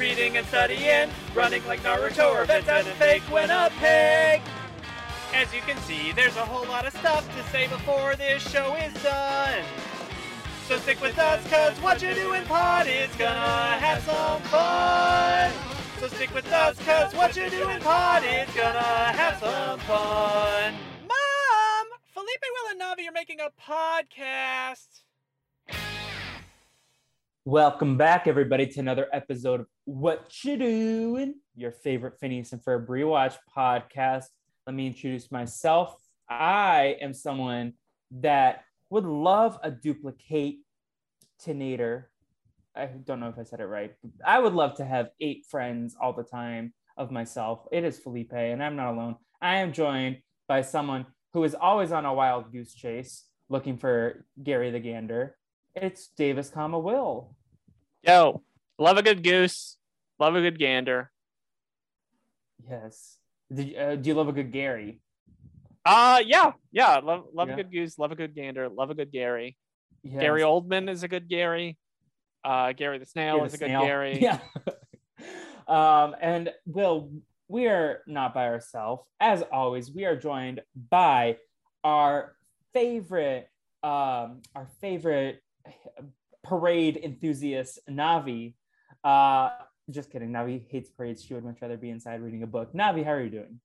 Reading and studying, running like Naruto or Vets and Fake Win a Pig. As you can see, there's a whole lot of stuff to say before this show is done. So stick with us, cause what you're doing pod is gonna have some fun. So stick with us, cause what you're doing pod is gonna have some fun. Mom! Felipe Villanova, you're making a podcast. Welcome back, everybody, to another episode of What You Doin', your favorite Phineas and Ferb rewatch podcast. Let me introduce myself. I am someone that would love a duplicate-tinator. I don't know if I said it right. I would love to have 8 friends all the time of myself. It is Felipe, and I'm not alone. I am joined by someone who is always on a wild goose chase looking for Gary the Gander. It's Davis, Will. Yo, love a good goose, love a good gander. Yes. Do you love a good Gary? Yeah. Love a good goose, love a good gander, love a good Gary. Yes. Gary Oldman is a good Gary. Gary the Snail is a good Gary. Yeah. And Will, we are not by ourselves. As always, we are joined by our favorite. Parade enthusiast Navi. Just kidding, Navi hates parades. She would much rather be inside reading a book. Navi, how are you doing?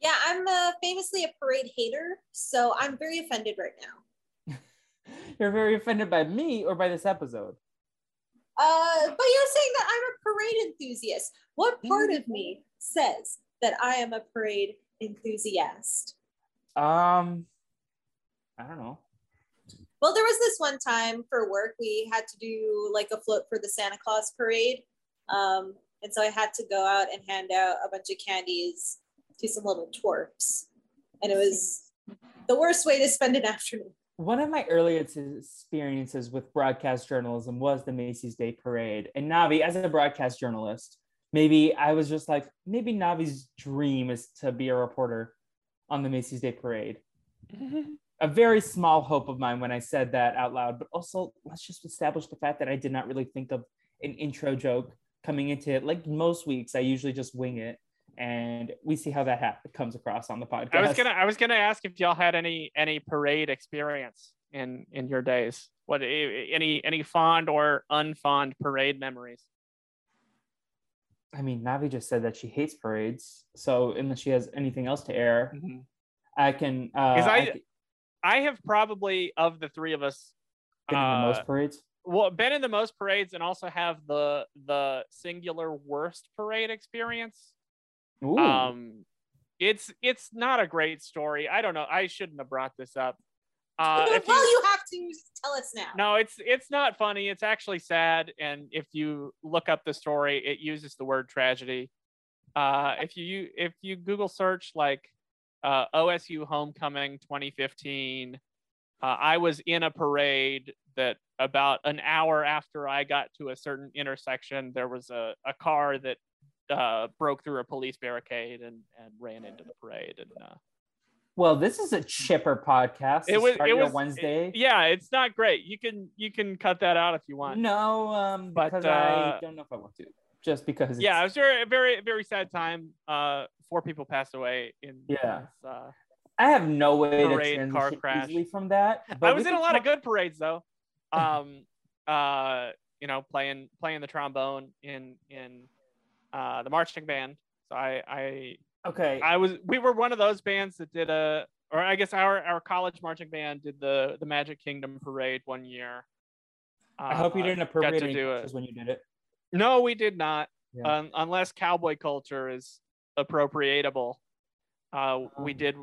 Yeah, I'm famously a parade hater, so I'm very offended right now. You're very offended by me or by this episode? But you're saying that I'm a parade enthusiast. What part of me says that I am a parade enthusiast? I don't know. Well, there was this one time for work, we had to do like a float for the Santa Claus parade. And so I had to go out and hand out a bunch of candies to some little twerps. And it was the worst way to spend an afternoon. One of my earliest experiences with broadcast journalism was the Macy's Day Parade. And Navi, as a broadcast journalist, maybe I was just like, maybe Navi's dream is to be a reporter on the Macy's Day Parade. A very small hope of mine when I said that out loud, but also let's just establish the fact that I did not really think of an intro joke coming into it. Like most weeks, I usually just wing it, and we see how that comes across on the podcast. I was gonna ask if y'all had any parade experience in your days. What any fond or unfond parade memories? I mean, Navi just said that she hates parades, so unless she has anything else to air, I can. I have probably, of the three of us, been in the most parades. Well, been in the most parades, and also have the singular worst parade experience. Ooh. It's not a great story. I don't know. I shouldn't have brought this up. You have to tell us now. No, it's not funny. It's actually sad. And if you look up the story, it uses the word tragedy. If you Google search like OSU homecoming 2015, I was in a parade that about an hour after I got to a certain intersection, there was a car that broke through a police barricade and ran into the parade. And well, this is a chipper podcast. It was Wednesday. It's not great. You can cut that out if you want. No, because I don't know if I want to. Just because it's... Yeah, it was a very, very sad time. 4 people passed away in this, I have no way to car crash easily from that. But I was in a lot of good parades though. Playing the trombone in the marching band. So we were one of those bands that did our college marching band did the Magic Kingdom parade one year. I hope you didn't parade when you did it. No, we did not. Yeah. Unless cowboy culture is appropriatable, we did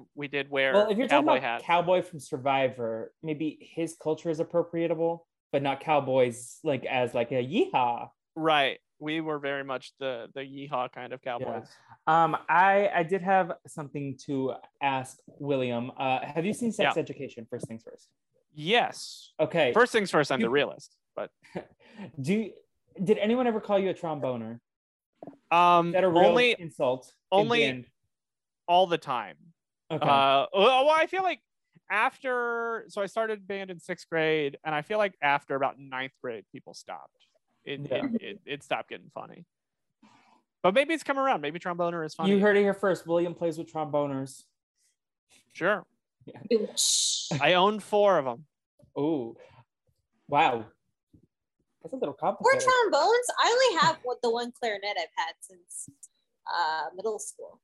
wear. Well, if you're talking about hats. Cowboy from Survivor, maybe his culture is appropriatable, but not cowboys like as like a yeehaw. Right. we were very much the yeehaw kind of cowboys. Yeah. I did have something to ask William. Have you seen Sex Education? First things first. Yes. Okay. First things first. I'm the realist. But did anyone ever call you a tromboner? That a real only insult. Only in the end? All the time. Okay. Well, I feel like after, so I started band in 6th grade, and I feel like after about 9th grade, people stopped. It stopped getting funny. But maybe it's come around. Maybe tromboner is funny. You heard it here first. William plays with tromboners. Sure. Yeah. I own 4 of them. Oh, wow. That's a little complicated. 4 trombones? I only have the one clarinet I've had since middle school.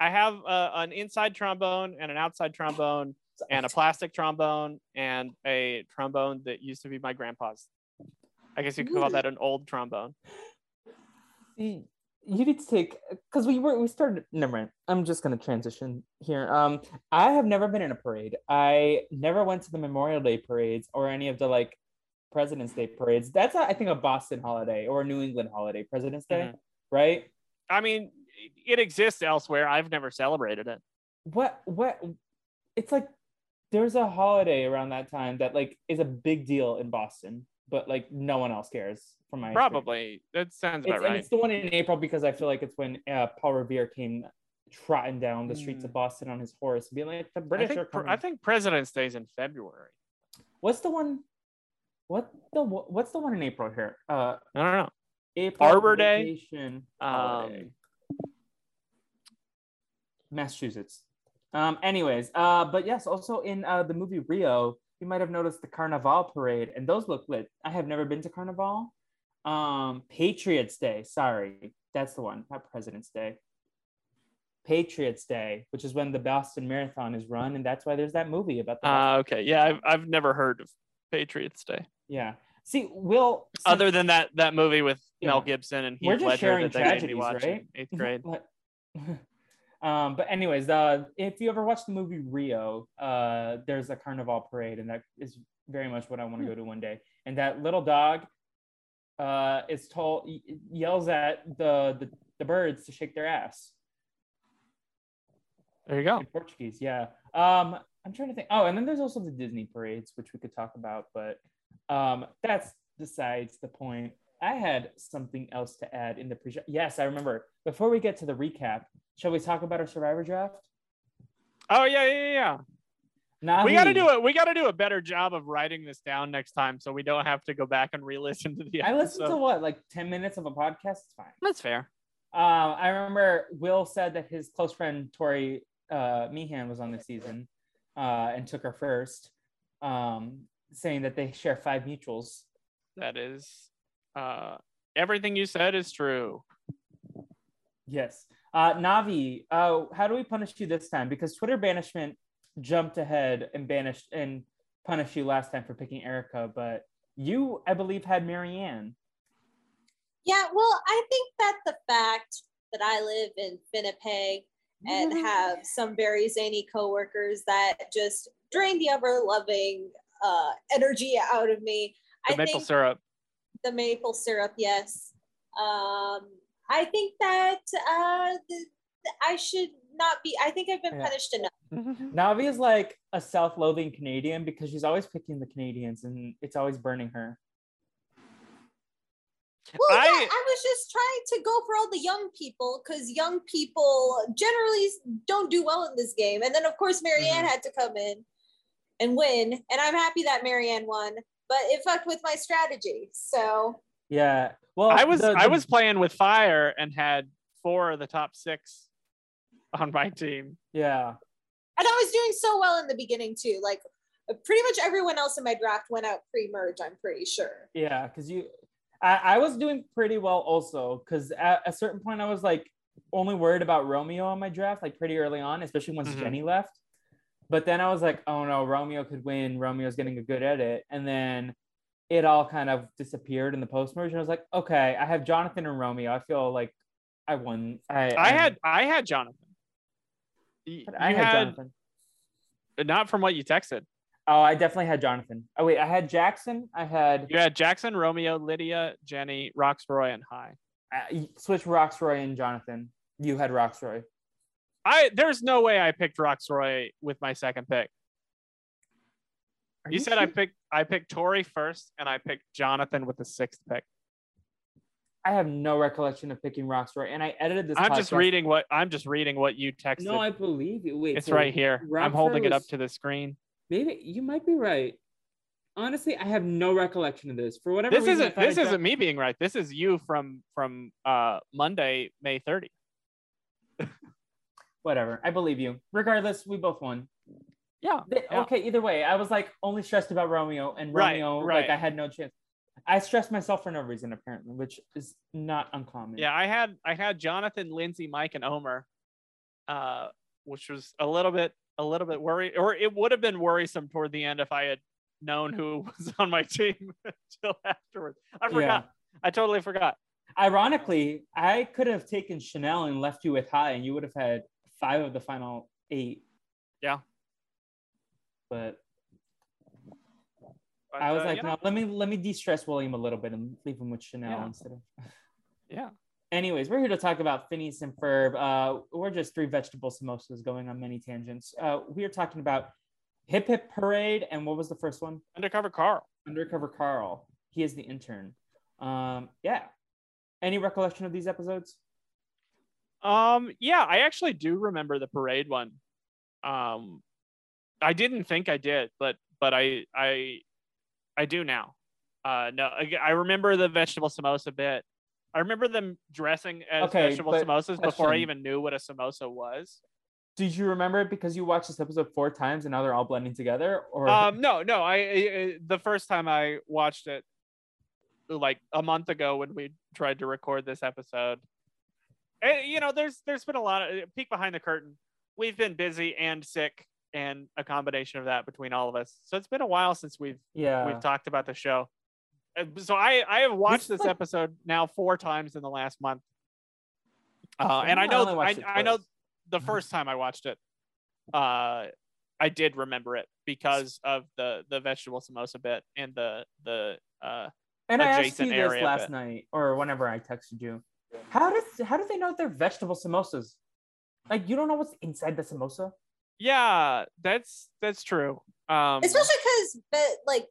I have an inside trombone and an outside trombone and a plastic trombone and a trombone that used to be my grandpa's. I guess you could call that an old trombone. You need to take, because we started, never mind. I'm just going to transition here. I have never been in a parade. I never went to the Memorial Day parades or any of the President's Day parades. That's, I think, a Boston holiday or a New England holiday, President's Day, right? I mean, it exists elsewhere. I've never celebrated it. What? It's there's a holiday around that time that is a big deal in Boston, but no one else cares. From my probably experience. That sounds about right. And it's the one in April because I feel like it's when Paul Revere came trotting down the streets of Boston on his horse, being like, "The British are coming." I think President's Day is in February. What's the one? What's the one in April here? I don't know. April Arbor Day. Massachusetts. Anyways, but yes, also in the movie Rio, you might have noticed the Carnaval parade, and those look lit. I have never been to Carnaval. Patriots Day, sorry, that's the one, not President's Day. Patriots Day, which is when the Boston Marathon is run, and that's why there's that movie about the okay, yeah, I've never heard of Patriots Day. Yeah, see, Will. Other than that movie with Mel Gibson and Heath Ledger that they made me watch in 8th grade. But anyways, if you ever watch the movie Rio, there's a Carnaval parade, and that is very much what I want to go to one day. And that little dog is told, yells at the birds to shake their ass. There you go. In Portuguese, yeah. I'm trying to think. Oh, and then there's also the Disney parades, which we could talk about, but that's besides the point. I had something else to add in the pre-show. Yes, I remember. Before we get to the recap, shall we talk about our Survivor draft? Oh, yeah. Nahi. We got to do a better job of writing this down next time so we don't have to go back and re-listen to the episode. I listened to 10 minutes of a podcast? It's fine. That's fair. I remember Will said that his close friend, Tori Meehan, was on this season and took her first, saying that they share 5 mutuals. That is... everything you said is true. Yes. Navi, how do we punish you this time? Because Twitter banishment jumped ahead and banished and punished you last time for picking Erica, but you, I believe, had Marianne. Yeah, well, I think that the fact that I live in Winnipeg and have some very zany coworkers that just drain the ever-loving energy out of me. The maple syrup, yes. I think that I should not be. I think I've been punished enough. Navi is like a self-loathing Canadian because she's always picking the Canadians, and it's always burning her. Well, I was just trying to go for all the young people because young people generally don't do well in this game. And then, of course, Marianne had to come in and win, and I'm happy that Marianne won. But it fucked with my strategy, so. Yeah, well. I was playing with fire and had 4 of the top 6 on my team. Yeah. And I was doing so well in the beginning too. Pretty much everyone else in my draft went out pre-merge, I'm pretty sure. Yeah, because I was doing pretty well also, because at a certain point I was only worried about Romeo on my draft, pretty early on, especially once Jenny left. But then I was like, oh no, Romeo could win. Romeo's getting a good edit. And then it all kind of disappeared in the post-merge. And I was like, okay, I have Jonathan and Romeo. I feel like I won. I had Jonathan. I had Jonathan. Not from what you texted. Oh, I definitely had Jonathan. Oh, wait, I had Jackson. You had Jackson, Romeo, Lydia, Jenny, Rocksroy, and High. Switch Rocksroy and Jonathan. You had Rocksroy. There's no way I picked Rocksroy with my second pick. You said sure? I picked Tori first, and I picked Jonathan with the sixth pick. I have no recollection of picking Rocksroy, and I edited this. I'm just reading what you texted. No, I believe you. Wait, it's so right here. Rocksroy, I'm holding it up to the screen. Maybe you might be right. Honestly, I have no recollection of this for whatever reason. This isn't me being right. This is you from Monday, May 30th. Whatever, I believe you. Regardless, we both won. Yeah. Okay. Either way, I was like only stressed about Romeo, and Romeo, right. Like I had no chance. I stressed myself for no reason, apparently, which is not uncommon. Yeah, I had Jonathan, Lindsay, Mike, and Omer, which was a little bit worried, or it would have been worrisome toward the end if I had known who was on my team until afterwards. I forgot. Yeah. I totally forgot. Ironically, I could have taken Chanel and left you with High, and you would have had 5 of the final 8. Yeah. But I was like, no, let me de-stress William a little bit and leave him with Chanel instead of. Yeah. Anyways, we're here to talk about Phineas and Ferb. We're just 3 vegetable samosas going on many tangents. We are talking about Hip Hip Parade, and what was the first one? Undercover Carl. He is the intern. Yeah. Any recollection of these episodes? Yeah, I actually do remember the parade one. I didn't think I did, but I do now. I remember the vegetable samosa bit. I remember them dressing as vegetable samosas before I even knew what a samosa was. Did you remember it because you watched this episode 4 times and now they're all blending together? Or no. I the first time I watched it, like a month ago when we tried to record this episode. And, you know, there's been a lot of peek behind the curtain. We've been busy and sick, and a combination of that between all of us. So it's been a while since we've talked about the show. So I have watched this episode now 4 times in the last month. And I know the first time I watched it, I did remember it because of the vegetable samosa bit and the and I asked you this last night or whenever I texted you. How do they know they're vegetable samosas? Like, you don't know what's inside the samosa. Yeah, that's true. Especially because like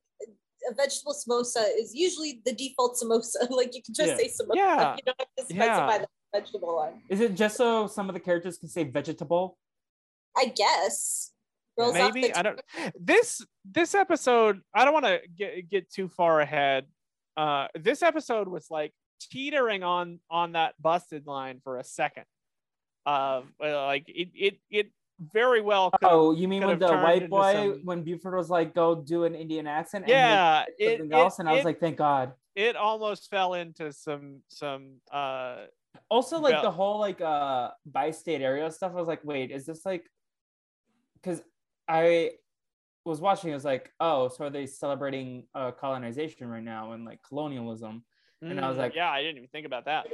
a vegetable samosa is usually the default samosa. Like, you can just say samosa. Yeah. You don't have to specify the vegetable line. Is it just so some of the characters can say vegetable? I guess. Maybe I don't. This episode, I don't want to get too far ahead. This episode was like teetering on that busted line for a second. Like it very well. Oh, you mean with the white boy when Buford was like, go do an Indian accent? Yeah, and and I was like, thank God. It almost fell into some. Also, like the whole like bi-state area stuff. I was like, wait, is this like? Because I was watching, it was like, oh, so are they celebrating colonization right now and like colonialism? And I was like, yeah, I didn't even think about that.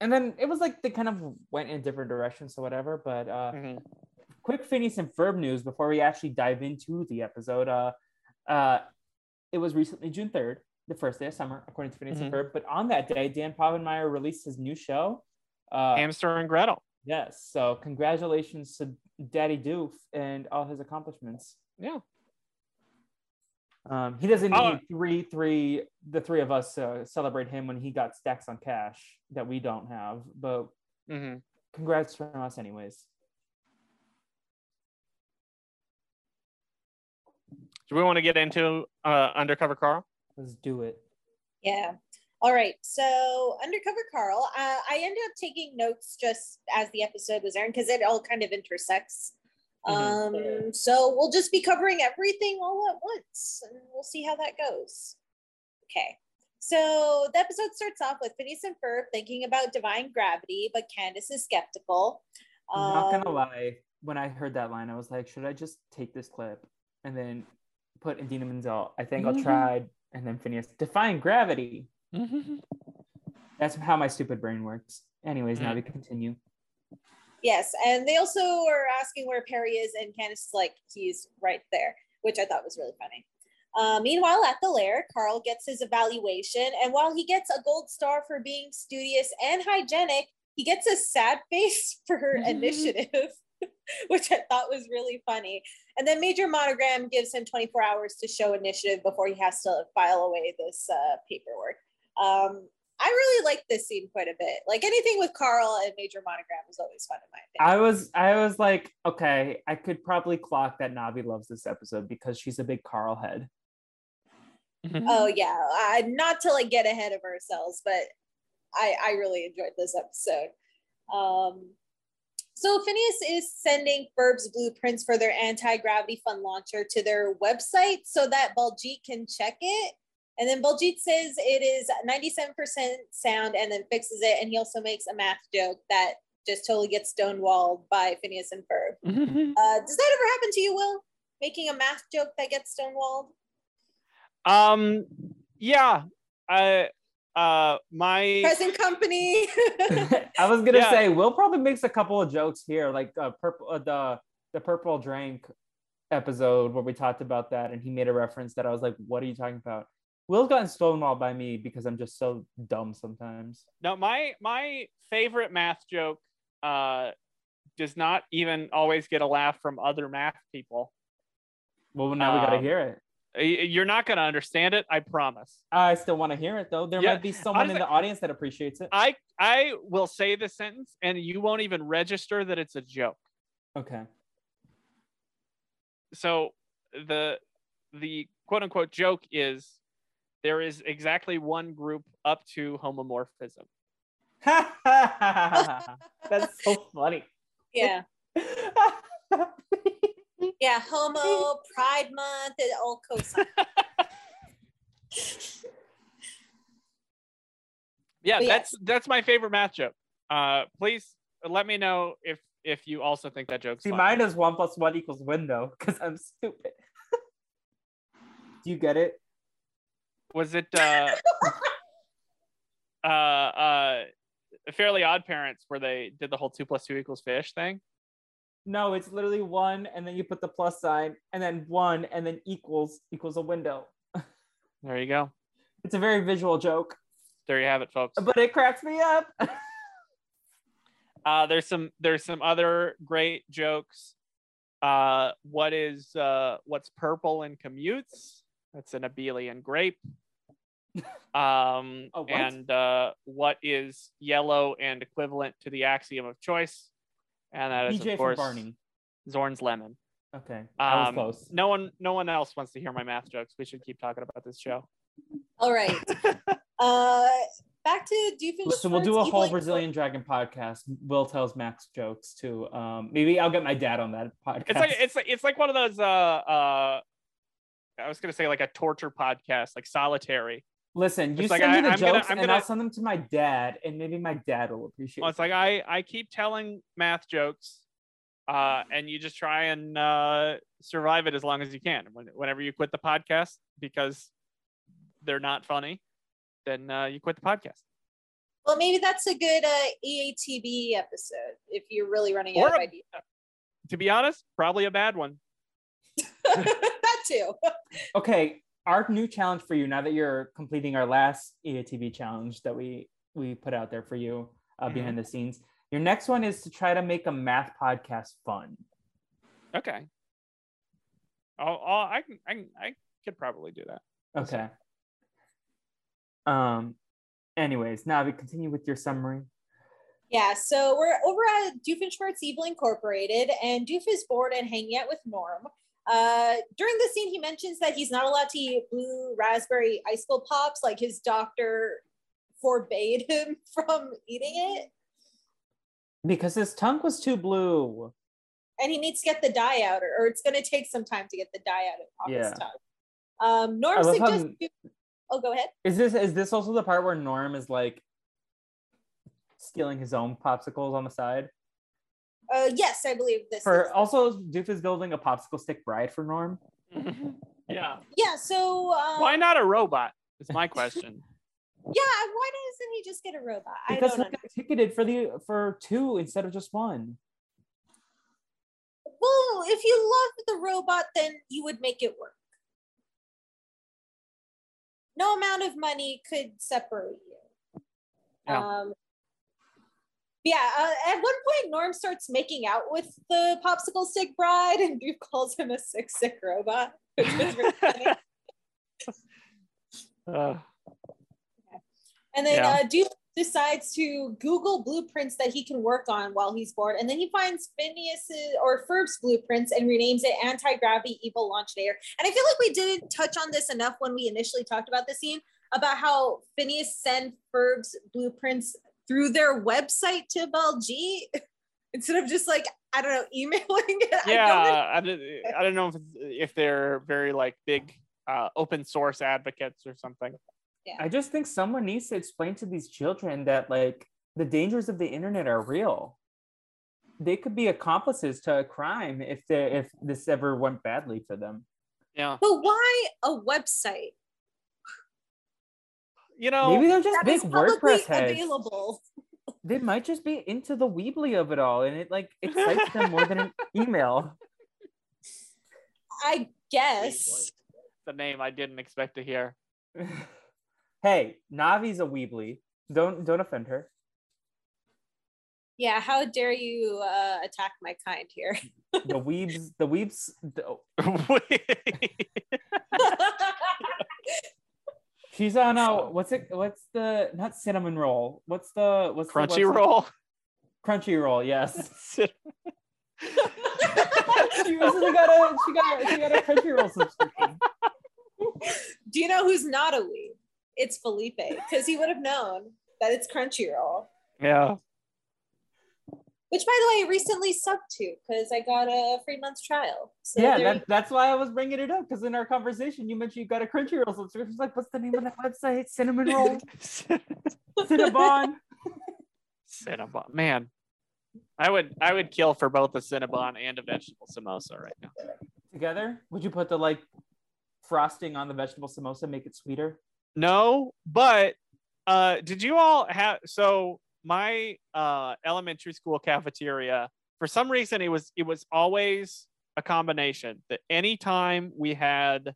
And then it was like they kind of went in a different direction, so whatever. But quick Phineas and Ferb news before we actually dive into the episode. It was recently June 3rd, the first day of summer, according to Phineas and Ferb. But on that day, Dan Povenmire released his new show, Hamster and Gretel. Yes. So congratulations to Daddy Doof and all his accomplishments. Yeah. He doesn't need the 3 of us to celebrate him when he got stacks on cash that we don't have, but congrats from us anyways. Do we want to get into Undercover Carl? Let's do it. Yeah. All right. So Undercover Carl, I ended up taking notes just as the episode was airing because it all kind of intersects. So we'll just be covering everything all at once and we'll see how that goes. Okay. So the episode starts off with Phineas and Ferb thinking about divine gravity, but Candace is skeptical. I'm not going to lie. When I heard that line, I was like, should I just take this clip and then put Idina Menzel? I think I'll try. And then Phineas, define gravity. That's how my stupid brain works. Anyways, now we continue. Yes, and they also are asking where Perry is, and Candace is like, he's right there. which I thought was really funny. Meanwhile, at the lair, Carl gets his evaluation, and while he gets a gold star for being studious and hygienic, he gets a sad face for initiative, which I thought was really funny. And then Major Monogram gives him 24 hours to show initiative before he has to file away this paperwork. I really liked this scene quite a bit. Like, anything with Carl and Major Monogram was always fun in my opinion. I was like, okay, I could probably clock that Navi loves this episode because she's a big Carl head. Oh yeah, not to like get ahead of ourselves, but I really enjoyed this episode. So Phineas is sending Ferb's blueprints for their anti-gravity fund launcher to their website so that Baljeet can check it. And then Baljeet says it is 97% sound and then fixes it. And he also makes a math joke that just totally gets stonewalled by Phineas and Ferb. Does that ever happen to you, Will? Making a math joke that gets stonewalled? Yeah. My present company. I was gonna say Will probably makes a couple of jokes here, like the purple drink episode where we talked about that, and he made a reference that I was like, "What are you talking about?" Will's gotten stonewalled by me because I'm just so dumb sometimes. No, my favorite math joke does not even always get a laugh from other math people. Well, now we gotta hear it. You're not going to understand it, I promise. I still want to hear it, though. There might be someone in the audience that appreciates it. I will say this sentence, and you won't even register that it's a joke. Okay. So the quote-unquote joke is, there is exactly one group up to homomorphism. That's so funny. Yeah. Yeah, homo, pride month, and all cosign. That's my favorite math joke. Please let me know if you also think that joke's funny. Mine is 1 + 1 = window, because I'm stupid. Do you get it? Was it Fairly Odd Parents where they did the whole 2 + 2 = fish thing? No, it's literally 1 and then you put the plus sign and then 1 and then equals a window. There you go. It's a very visual joke. There you have it, folks. But it cracks me up. There's some other great jokes. What's purple in commutes? That's an abelian grape. What? And what is yellow and equivalent to the axiom of choice? And that is, of course, Zorn's lemon. Okay, I was close. No one else wants to hear my math jokes. We should keep talking about this show. All right. Back to Doofenshmirtz. So we'll do a whole Brazilian Dragon podcast. Will tells Max jokes too. Maybe I'll get my dad on that podcast. It's like one of those. I was gonna say like a torture podcast, like Solitary. Listen, you send me the jokes and I'll send them to my dad, and maybe my dad will appreciate it. Well, it's like I keep telling math jokes, and you just try and survive it as long as you can. Whenever you quit the podcast because they're not funny, then you quit the podcast. Well, maybe that's a good EATB episode if you're really running out of ideas. To be honest, probably a bad one. That too. Okay. Our new challenge for you, now that you're completing our last EATV challenge that we put out there for you behind the scenes, your next one is to try to make a math podcast fun. Okay. I could probably do that. Okay. Anyways, now we continue with your summary. Yeah, so we're over at Doofenshmirtz Evil Incorporated, and Doof is bored and hanging out with Norm. During the scene, he mentions that he's not allowed to eat blue raspberry icicle pops, like his doctor forbade him from eating it. Because his tongue was too blue. And he needs to get the dye out, or it's going to take some time to get the dye out of his tongue. Norm suggests... Oh, go ahead. Is this also the part where Norm is, like, stealing his own popsicles on the side? Yes, I believe this. Also, Doof is building a popsicle stick bride for Norm. Yeah. Yeah. So. Why not a robot? Is my question. Yeah. Why doesn't he just get a robot? Because he got ticketed for two instead of just one. Well, No, if you loved the robot, then you would make it work. No amount of money could separate you. No. At one point, Norm starts making out with the popsicle stick bride, and Goof calls him a sick robot, which is really funny. And then Doof decides to Google blueprints that he can work on while he's bored, and then he finds Phineas's or Ferb's blueprints and renames it Anti-Gravity Evil Launch Layer. And I feel like we didn't touch on this enough when we initially talked about the scene, about how Phineas sent Ferb's blueprints through their website to Baljeet instead of just like, I don't know, emailing it. Yeah, I don't know if they're very like big open source advocates or something. Yeah. I just think someone needs to explain to these children that like the dangers of the internet are real. They could be accomplices to a crime if this ever went badly for them. Yeah. But why a website? You know, maybe they're just big WordPress heads. Available. They might just be into the Weebly of it all, and it like excites them more than an email. I guess. The name I didn't expect to hear. Hey, Navi's a Weebly. Don't offend her. Yeah, how dare you attack my kind here? The weebs. She's on what's the cinnamon roll? What's Crunchyroll? Crunchyroll, yes. she got a Crunchyroll subscription. Do you know who's not a weeb? It's Felipe, because he would have known that it's Crunchyroll. Yeah. Which, by the way, I recently subbed to because I got a free-month trial. So yeah, that's why I was bringing it up, because in our conversation, you mentioned you got a Crunchyroll subscription. Like, what's the name of that website? Cinnamon Roll? Cinnabon? Cinnabon. Man, I would kill for both a Cinnabon and a vegetable samosa right now. Together? Would you put the, like, frosting on the vegetable samosa, make it sweeter? No, but did you all have... So... my elementary school cafeteria, for some reason, it was always a combination that anytime we had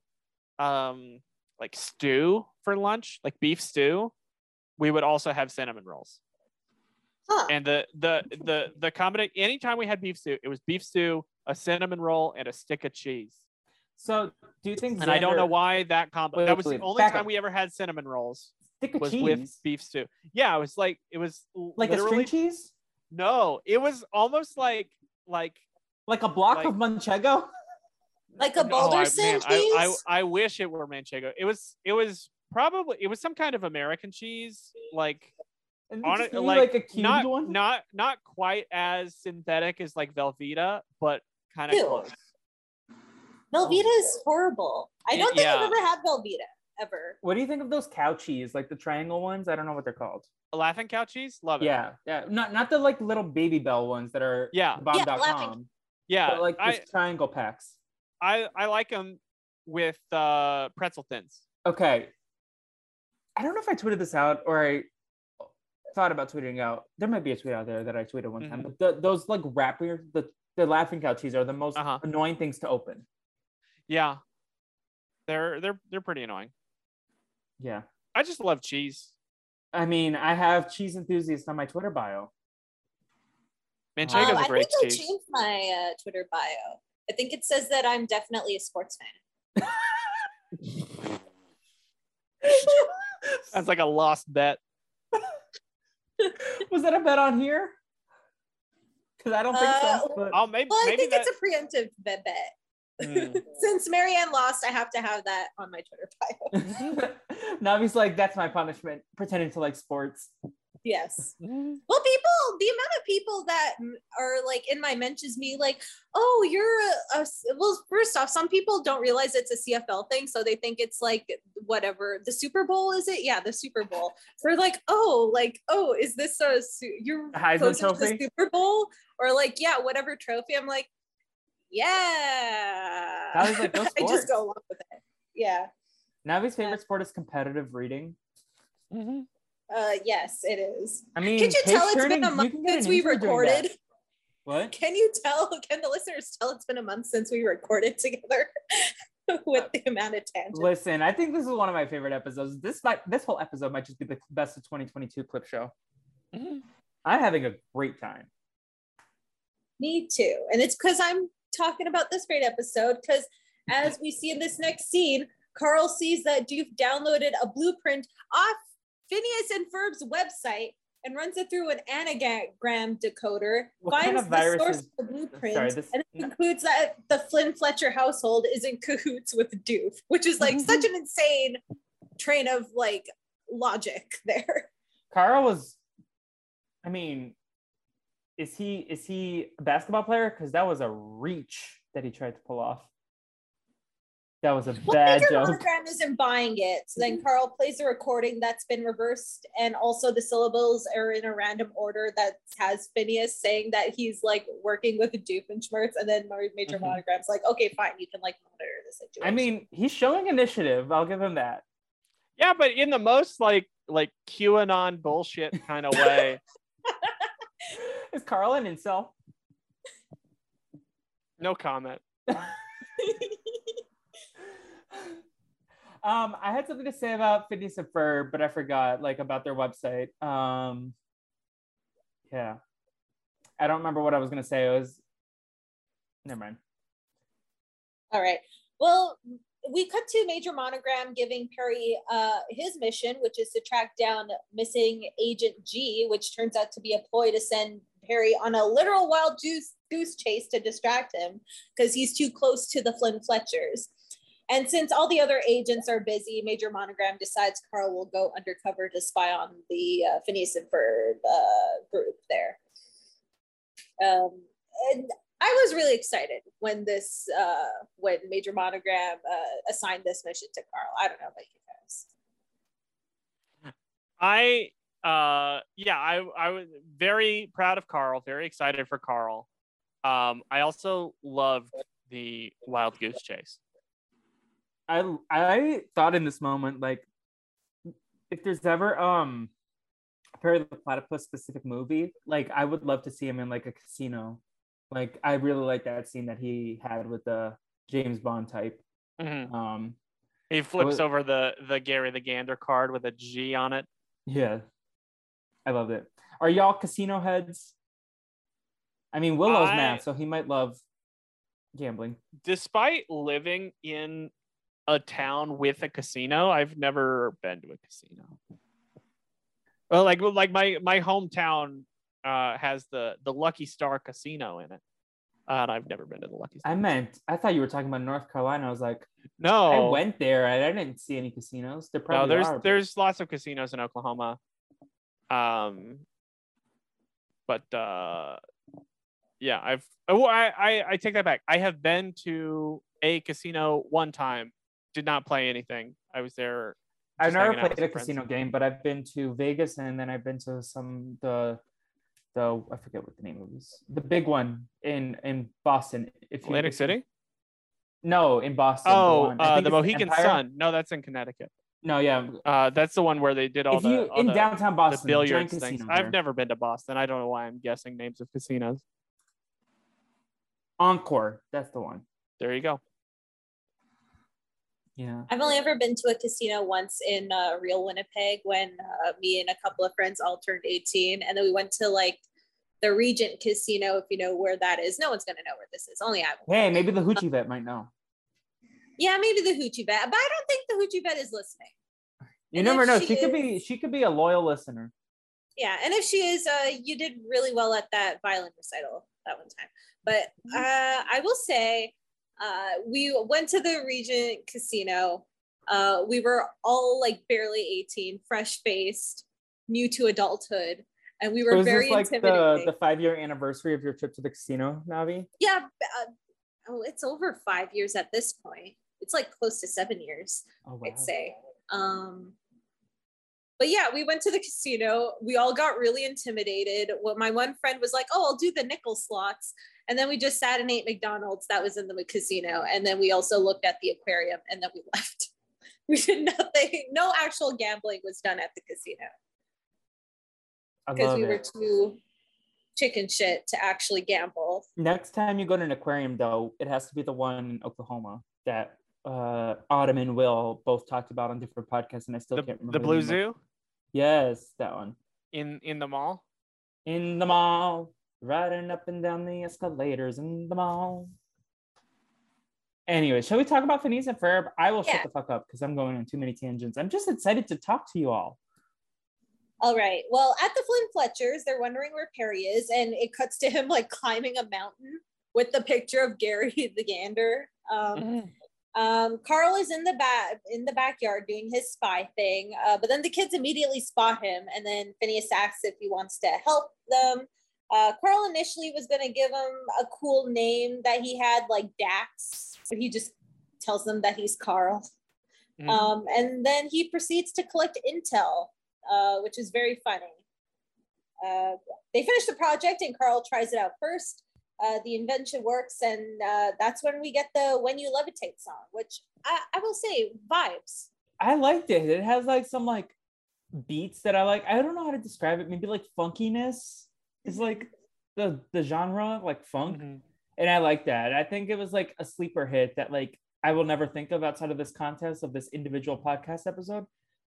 like stew for lunch, like beef stew, we would also have cinnamon rolls. Huh. And the combination, anytime we had beef stew, it was beef stew, a cinnamon roll, and a stick of cheese. So do you think? And I don't know why that combo. That was the only time we ever had cinnamon rolls. Was cheese. With beef stew. Yeah, it was like a string cheese. No, it was almost like a block of manchego, like a Balderson cheese. I wish it were manchego. It was probably some kind of American cheese, like a cubed one. Not quite as synthetic as like Velveeta, but kind of close. Velveeta is horrible. I don't think I've ever had Velveeta. Ever. What do you think of those cow cheese, like the triangle ones? I don't know what they're called. A laughing cow cheese? Love it. Yeah. Not the like little baby bell ones that are bomb.com. Yeah. But like these triangle packs. I like them with pretzel thins. Okay. I don't know if I tweeted this out or I thought about tweeting out. There might be a tweet out there that I tweeted one time, but those like wrappers, the laughing cow cheese are the most annoying things to open. Yeah. They're pretty annoying. Yeah. I just love cheese. I mean, I have cheese enthusiast on my Twitter bio. Manchego's a great cheese. I think I changed my Twitter bio. I think it says that I'm definitely a sports fan. Sounds like a lost bet. Was that a bet on here? Because I don't think so. But... Oh, maybe. Well, I think it's a preemptive bet. Since Marianne lost, I have to have that on my Twitter bio. Navi's like, that's my punishment, pretending to like sports. Yes. Well, the amount of people that are like in my mentions me like, oh, you're well, first off, some people don't realize it's a CFL thing. So they think it's like, whatever, the Super Bowl, is it? Yeah, the Super Bowl. We're like, oh, is this you're Heisman Trophy? The Super Bowl? Or like, yeah, whatever trophy. I'm like, yeah. Navi's like, no, I just go along with it. Yeah. Navi's favorite sport is competitive reading. Mm-hmm. Yes, it is. I mean, could you tell it's been a month since we recorded? What? Can you tell? Can the listeners tell it's been a month since we recorded together with the amount of tangents? Listen, I think this is one of my favorite episodes. This whole episode might just be the best of 2022 clip show. Mm-hmm. I'm having a great time. Me too. And it's because I'm talking about this great episode because as we see in this next scene, Carl sees that Doof downloaded a blueprint off Phineas and Ferb's website and runs it through an anagram decoder, finds the source of the blueprint, and it concludes that the Flynn Fletcher household is in cahoots with Doof, which is like such an insane train of like logic there. Carl was, I mean, is he a basketball player? Because that was a reach that he tried to pull off. That was a bad joke. Monogram isn't buying it. So then Carl plays a recording that's been reversed, and also the syllables are in a random order that has Phineas saying that he's like working with Doofenshmirtz, and then Major Monogram's like, okay, fine, you can like monitor the situation. I mean, he's showing initiative. I'll give him that. Yeah, but in the most like QAnon bullshit kind of way. Is Carl an incel? No comment. I had something to say about Phineas and Ferb, but I forgot, like, about their website. Yeah. I don't remember what I was going to say. Never mind. All right. Well, we cut to Major Monogram giving Perry his mission, which is to track down missing Agent G, which turns out to be a ploy to send Perry on a literal wild goose chase to distract him because he's too close to the Flynn Fletchers. And since all the other agents are busy, Major Monogram decides Carl will go undercover to spy on the Phineas and Ferb group there. And I was really excited when this, when Major Monogram assigned this mission to Carl. I don't know about you guys. I was very proud of Carl, very excited for Carl. I also loved the wild goose chase. I thought in this moment, like, if there's ever a Perry the Platypus specific movie, like, I would love to see him in like a casino. Like, I really like that scene that he had with the James Bond type. Mm-hmm. He flips over the Gary the Gander card with a G on it. Yeah, I love it. Are y'all casino heads? I mean, Willow's mad, so he might love gambling. Despite living in a town with a casino, I've never been to a casino. Well, like my hometown has the Lucky Star Casino in it, and I've never been to the Lucky Star. I thought you were talking about North Carolina. I was like, no, I went there and I didn't see any casinos. There probably there's lots of casinos in Oklahoma, but yeah, I take that back. I have been to a casino one time. Did not play anything. I was there. I've never played a casino game, but I've been to Vegas, and then I've been to I forget what the name of it is. The big one in Boston. Atlantic City? No, in Boston. Oh, the Mohegan Sun. No, that's in Connecticut. No, yeah. That's the one where they did all in downtown Boston, the billiards things. I've never been to Boston. I don't know why I'm guessing names of casinos. Encore. That's the one. There you go. Yeah, I've only ever been to a casino once in real Winnipeg when me and a couple of friends all turned 18, and then we went to like the Regent Casino, if you know where that is. No one's gonna know where this is. Only I. Hey, maybe the Hoochie Vet might know. Yeah, maybe the Hoochie Vet, but I don't think the Hoochie Vet is listening. You and never know. She could be a loyal listener. Yeah, and if she is, you did really well at that violin recital that one time. But I will say. We went to the Regent Casino. We were all like barely 18, fresh-faced, new to adulthood, and we were very intimidated. The 5-year anniversary of your trip to the casino, Navi? Yeah, it's over 5 years at this point. It's like close to 7 years, oh, wow. I'd say. But yeah, we went to the casino. We all got really intimidated. Well, my one friend was like, "Oh, I'll do the nickel slots." And then we just sat and ate McDonald's that was in the casino. And then we also looked at the aquarium and then we left. We did nothing. No actual gambling was done at the casino. Because we were too chicken shit to actually gamble. Next time you go to an aquarium, though, it has to be the one in Oklahoma that Autumn and Will both talked about on different podcasts, and I still can't remember. The Blue Zoo? Yes, that one. In the mall? In the mall, riding up and down the escalators in the mall. Anyway, shall we talk about Phineas and Ferb? I will shut the fuck up because I'm going on too many tangents. I'm just excited to talk to you all. All right. Well, at the Flynn Fletchers, they're wondering where Perry is, and it cuts to him like climbing a mountain with the picture of Gary the Gander. Carl is in the backyard doing his spy thing, but then the kids immediately spot him, and then Phineas asks if he wants to help them. Carl initially was going to give him a cool name that he had, like Dax, but he just tells them that he's Carl. And then he proceeds to collect intel, which is very funny. They finish the project, and Carl tries it out first. The invention works, and that's when we get the When You Levitate song, which I will say, vibes. I liked it. It has like some like beats that I like. I don't know how to describe it. Maybe like funkiness is like the genre, like funk. And I like that. I think it was like a sleeper hit that like I will never think of outside of this contest of this individual podcast episode,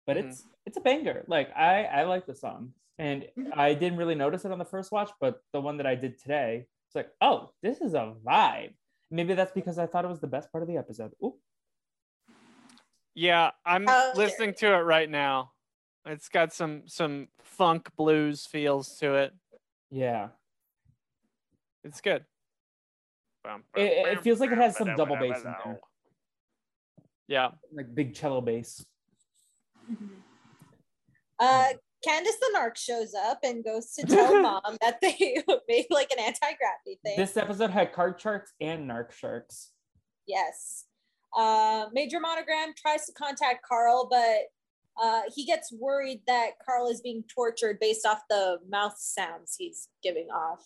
but it's a banger. Like I like the song, and I didn't really notice it on the first watch, but the one that I did today, it's like, oh, this is a vibe. Maybe that's because I thought it was the best part of the episode. Ooh. Yeah, I'm listening to it right now. It's got some funk blues feels to it. Yeah. It's good. It feels like it has some double bass in there. Yeah. Like big cello bass. Candace the narc shows up and goes to tell mom that they made like an anti-gravity thing. This episode had card sharks and narc sharks. Yes. Major Monogram tries to contact Carl, but he gets worried that Carl is being tortured based off the mouth sounds he's giving off,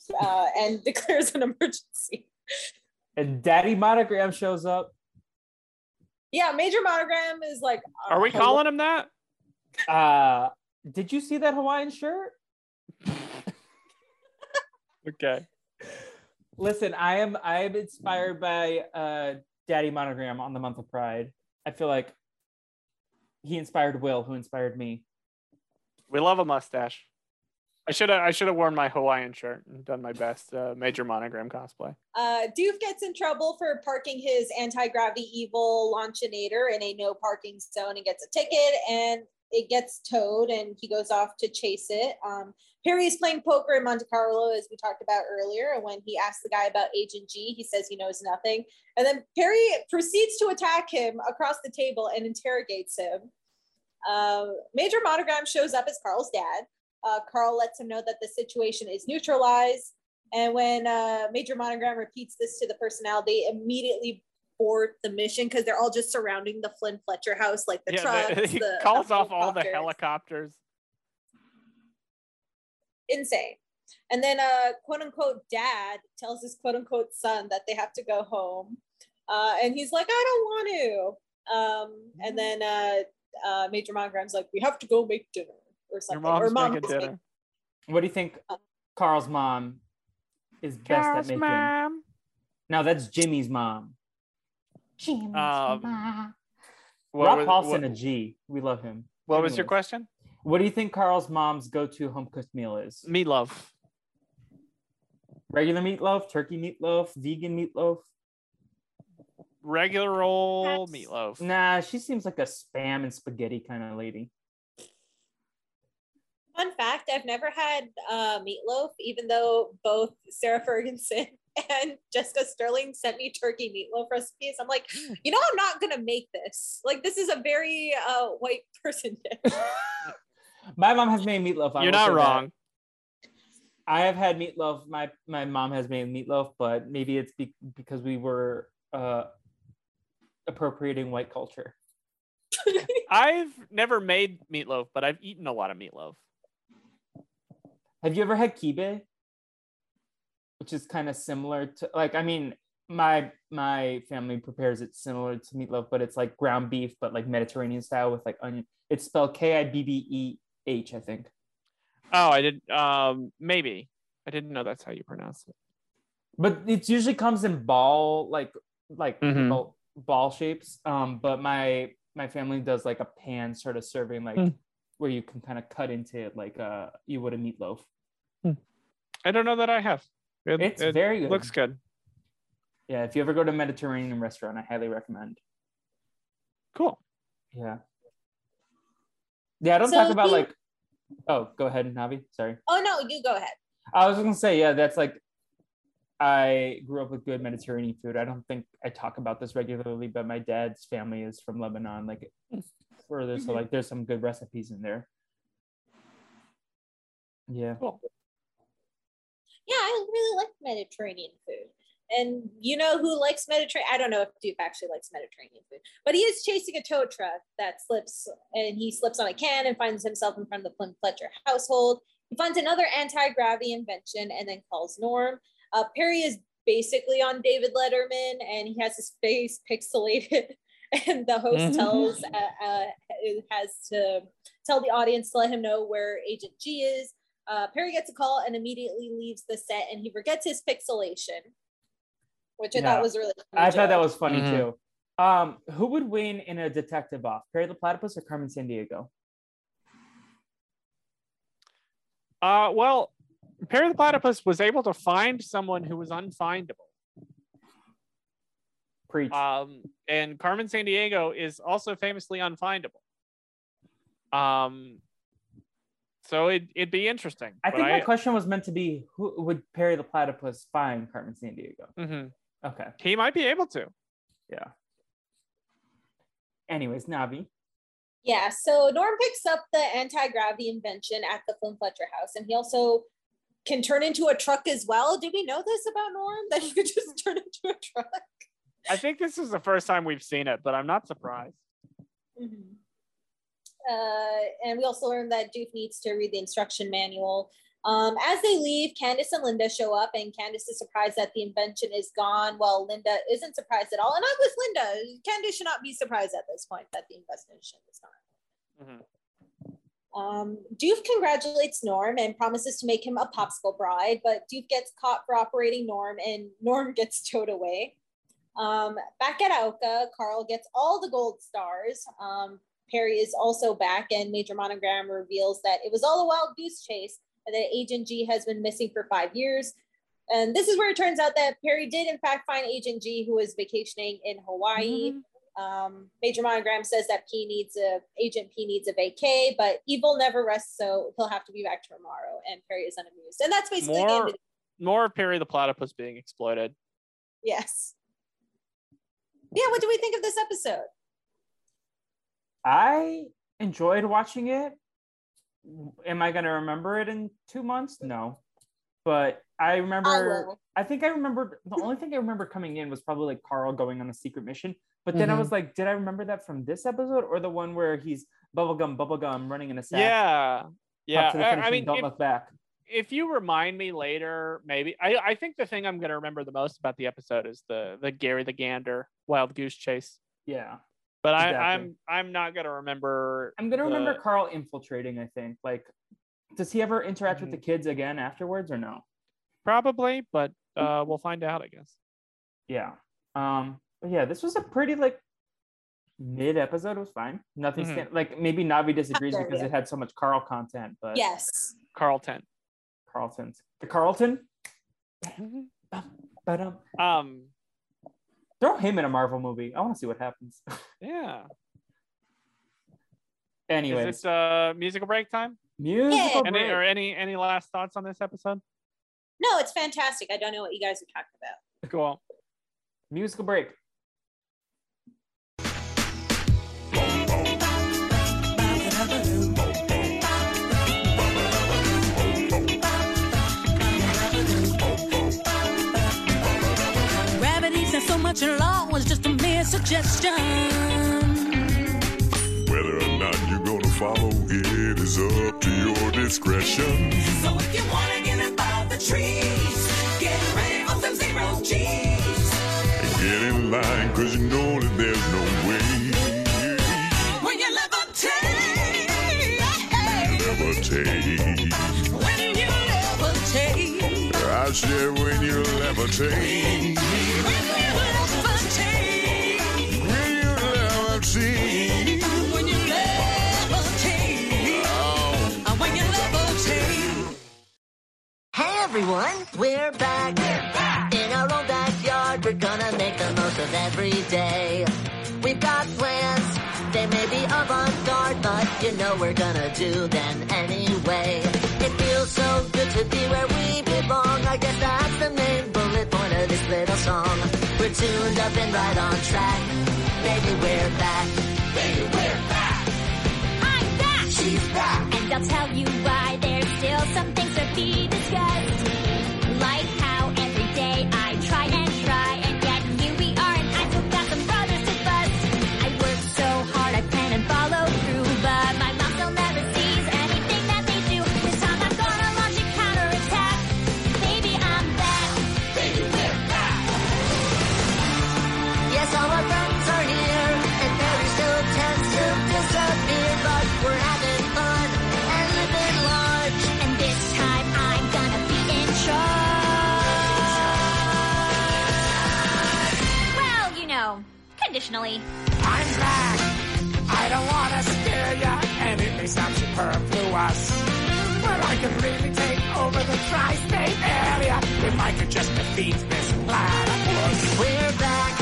and declares an emergency. And Daddy Monogram shows up. Yeah, Major Monogram is like... Are we calling him that? Did you see that Hawaiian shirt? Okay. Listen, I am inspired by Daddy Monogram on the month of Pride. I feel like he inspired Will, who inspired me. We love a mustache. I should have worn my Hawaiian shirt and done my best Major Monogram cosplay. Doof gets in trouble for parking his anti-gravity evil Launchinator in a no parking zone and gets a ticket, and it gets towed, and he goes off to chase it. Perry is playing poker in Monte Carlo, as we talked about earlier, and when he asks the guy about Agent G, he says he knows nothing. And then Perry proceeds to attack him across the table and interrogates him. Major Monogram shows up as Carl's dad. Carl lets him know that the situation is neutralized. And when Major Monogram repeats this to the personnel, they immediately board the mission because they're all just surrounding the Flynn Fletcher house, like the trucks. He calls off all the helicopters. Insane. And then quote unquote dad tells his quote unquote son that they have to go home. And he's like, I don't want to. And then Major Monogram's like, we have to go make dinner or something. Your mom's making dinner. What do you think Carl's mom is best at making? Mom. No, that's Jimmy's mom. Rob Paulson, a G. We love him. What was your question? What do you think Carl's mom's go-to home-cooked meal is? Meatloaf. Regular meatloaf, turkey meatloaf, vegan meatloaf. Regular old meatloaf. Nah, she seems like a Spam and spaghetti kind of lady. Fun fact, I've never had meatloaf, even though both Sarah Ferguson and Jessica Sterling sent me turkey meatloaf recipes. I'm like, you know, I'm not gonna make this. Like, this is a very white person dish. My mom has made meatloaf. You're not wrong. That. I have had meatloaf. My mom has made meatloaf, but maybe it's because we were appropriating white culture. I've never made meatloaf, but I've eaten a lot of meatloaf. Have you ever had kibbeh? Which is kind of similar to, like, I mean, my family prepares it similar to meatloaf, but it's like ground beef, but like Mediterranean style with like onion. It's spelled Kibbeh, I think. Oh, I did. Maybe. I didn't know that's how you pronounce it. But it usually comes in ball, like mm-hmm. ball shapes. But my family does like a pan sort of serving, like where you can kind of cut into it like you would a meatloaf. I don't know that I have. It's very good. Looks good. Yeah, if you ever go to a Mediterranean restaurant, I highly recommend. Cool. Yeah. Yeah, I don't talk about like. Oh, go ahead, Navi. Sorry. Oh no, you go ahead. I was gonna say, yeah, that's like. I grew up with good Mediterranean food. I don't think I talk about this regularly, but my dad's family is from Lebanon, like further, so like there's some good recipes in there. Yeah. Cool. Yeah, I really like Mediterranean food. And you know who likes Mediterranean? I don't know if Duke actually likes Mediterranean food, but he is chasing a tow truck that slips, and he slips on a can and finds himself in front of the Flynn Fletcher household. He finds another anti-gravity invention and then calls Norm. Perry is basically on David Letterman, and he has his face pixelated, and the host tells has to tell the audience to let him know where Agent G is. Perry gets a call and immediately leaves the set, and he forgets his pixelation, which I thought was really funny. I thought that was funny too. Who would win in a detective off, Perry the Platypus or Carmen Sandiego? Well, Perry the Platypus was able to find someone who was unfindable. Preach. And Carmen Sandiego is also famously unfindable. So it'd be interesting. I think my question was meant to be, who would Perry the Platypus find Carmen Sandiego? Mm-hmm. Okay. He might be able to. Yeah. Anyways, Navi. Yeah, so Norm picks up the anti-gravity invention at the Flynn Fletcher house, and he also can turn into a truck as well. Did we know this about Norm, that he could just turn into a truck? I think this is the first time we've seen it, but I'm not surprised. Mm-hmm. And we also learned that Duke needs to read the instruction manual. As they leave, Candace and Linda show up, and Candace is surprised that the invention is gone, while Linda isn't surprised at all. And I'm with Linda. Candace should not be surprised at this point that the invention is gone. Mm-hmm. Doof congratulates Norm and promises to make him a popsicle bride, but Doof gets caught for operating Norm, and Norm gets towed away. Back at Aoka, Carl gets all the gold stars. Perry is also back, and Major Monogram reveals that it was all a wild goose chase and that Agent G has been missing for 5 years. And this is where it turns out that Perry did in fact find Agent G, who was vacationing in Hawaii. Mm-hmm. Major Monogram says that Agent P needs a vacay, but evil never rests, so he'll have to be back tomorrow, and Perry is unamused. And that's basically the end of it. More Perry the Platypus being exploited. Yes. Yeah, what do we think of this episode? I enjoyed watching it. Am I going to remember it in 2 months? No. But I think I remembered, the only thing I remember coming in was probably like Carl going on a secret mission. But then I was like, did I remember that from this episode or the one where he's bubblegum running in a sack? Yeah. Yeah. Don't look back. If you remind me later, maybe. I think the thing I'm going to remember the most about the episode is the Gary the Gander wild goose chase. Yeah. But exactly. I'm not going to remember. I'm going to remember Carl infiltrating, I think. Like, does he ever interact with the kids again afterwards or no? Probably, but we'll find out, I guess. Yeah. But yeah, this was a pretty like mid episode. It was fine. Nothing like maybe Navi disagrees because it had so much Carl content, but yes, Carlton. Throw him in a Marvel movie. I want to see what happens. Yeah. Anyway, is it musical break time? Musical break. Or any last thoughts on this episode? No, it's fantastic. I don't know what you guys are talking about. Cool. Musical break. Gravity and so much law was just a mere suggestion. Whether or not you're gonna follow it is up to your discretion. So if you wanna get up out the trees, get ready for some zero G's. Get in line, cause you know that there's no way. When you levitate. When you levitate. touch it when you levitate. When you levitate. Oh. When you levitate. Hey everyone, we're back. In our own backyard, we're gonna make the most of every day. We've got plans. They may be avant-garde, but you know we're gonna do them anyway. It feels so good to be where we belong. I guess that's the main bullet point of this little song. We're tuned up and right on track. Baby, we're back. Baby, we're back. I'm back. She's back. And I'll tell you why there's still some things to be discussed. Like how every day I try and yet here we are and I still got some brothers to bust. I work so hard, I plan and follow through, but my mouth still never sees anything that they do. This time I'm gonna launch a counterattack. Baby, I'm back. Baby, we're back. Yes, all our friends are here, and Perry still tends to disappear, but we're having fun and living large. And this time I'm gonna be in charge. Conditionally. I'm back. I don't want to scare ya, and it may sound superfluous, but I could really take over the tri-state area if I could just defeat this platypus. We're back.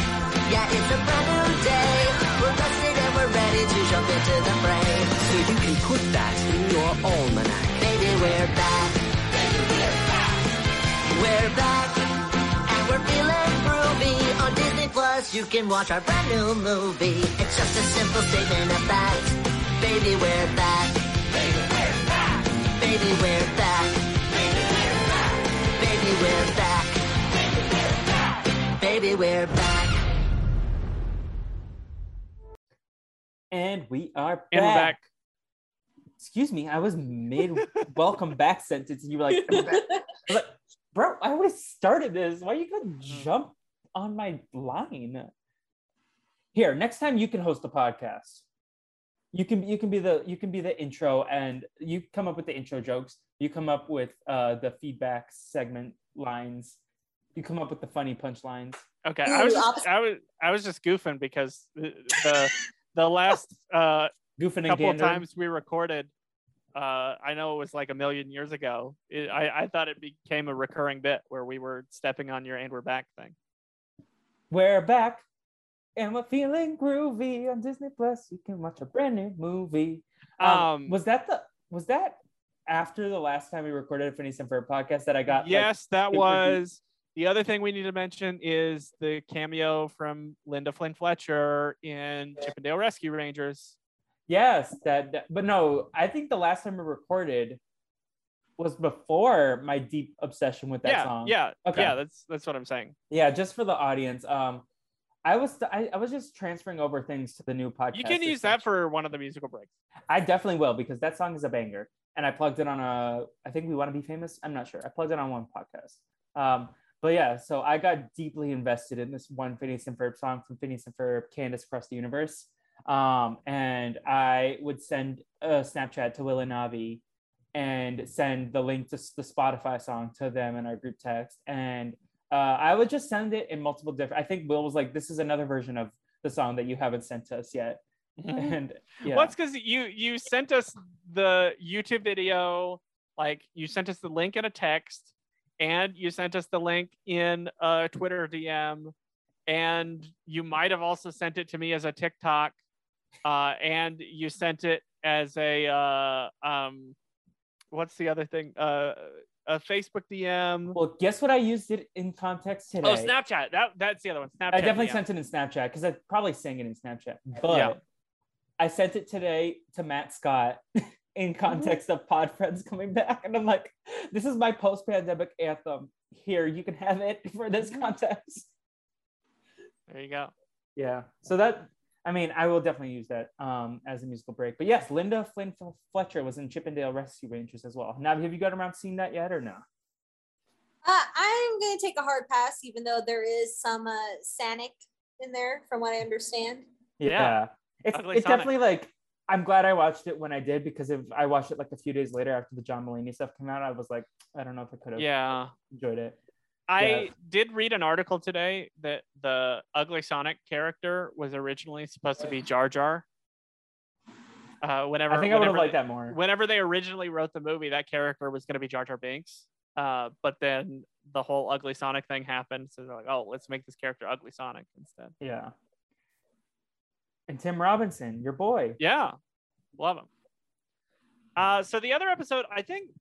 Yeah, it's a brand new day. We're rested and we're ready to jump into the fray. So you can put that in your almanac. Baby, we're back. Baby, we're back. We're back. And we're feeling groovy on Disney. Plus, you can watch our brand new movie. It's just a simple statement of fact. Baby, we're back. Baby, we're back. Baby, we're back. Baby, we're back. Baby, we're back. Baby, we're back. Baby, we're back. And we are back. And we're back. Excuse me, I was mid-welcome back sentence, and you were like, I'm back. I was like, bro, I already started this. Why are you gonna jump on my line? Here, next time you can host a podcast. You can be the intro, and you come up with the intro jokes. You come up with the feedback segment lines. You come up with the funny punch lines. Okay, I was just goofing because the last goofing couple of times we recorded. I know it was like a million years ago. I thought it became a recurring bit where we were stepping on your "and we're back" thing. We're back, and we're feeling groovy on Disney Plus. You can watch a brand new movie. Was that after the last time we recorded a Phineas and Ferb podcast that I got? Yes, that was. The other thing we need to mention is the cameo from Linda Flynn Fletcher in Chip and Dale Rescue Rangers. Yes, but no, I think the last time we recorded was before my deep obsession with that song. Yeah, okay. Yeah, that's what I'm saying. Yeah, just for the audience, I was just transferring over things to the new podcast. You can use that for one of the musical breaks. I definitely will, because that song is a banger, and I plugged it on I think We Want to Be Famous. I'm not sure. I plugged it on one podcast. But yeah, so I got deeply invested in this one Phineas and Ferb song from Phineas and Ferb, Candace Across the Universe, and I would send a Snapchat to Will and Navi and send the link to the Spotify song to them in our group text. And I would just send it in multiple different... I think Will was like, this is another version of the song that you haven't sent to us yet. And yeah. Well, it's because you sent us the YouTube video, like you sent us the link in a text, and you sent us the link in a Twitter DM, and you might have also sent it to me as a TikTok, and you sent it as a... what's the other thing? A Facebook DM. Well, guess what I used it in context today. Oh, Snapchat. That's the other one. Snapchat. I definitely sent it in Snapchat because I probably sang it in Snapchat. But yeah. I sent it today to Matt Scott in context of Pod Friends coming back. And I'm like, this is my post-pandemic anthem. Here, you can have it for this context. There you go. Yeah. So that... I mean, I will definitely use that as a musical break. But yes, Linda Flynn Fletcher was in Chip and Dale Rescue Rangers as well. Now, have you got around seeing that yet or no? I'm going to take a hard pass, even though there is some Sonic in there, from what I understand. Yeah. It's definitely like, I'm glad I watched it when I did, because if I watched it like a few days later after the John Mulaney stuff came out, I was like, I don't know if I could have enjoyed it. I did read an article today that the Ugly Sonic character was originally supposed to be Jar Jar. Whenever I think I would have liked that more. Whenever they originally wrote the movie, that character was going to be Jar Jar Binks. But then the whole Ugly Sonic thing happened, so they're like, "Oh, let's make this character Ugly Sonic instead." Yeah. And Tim Robinson, your boy. Yeah, love him. So the other episode, I think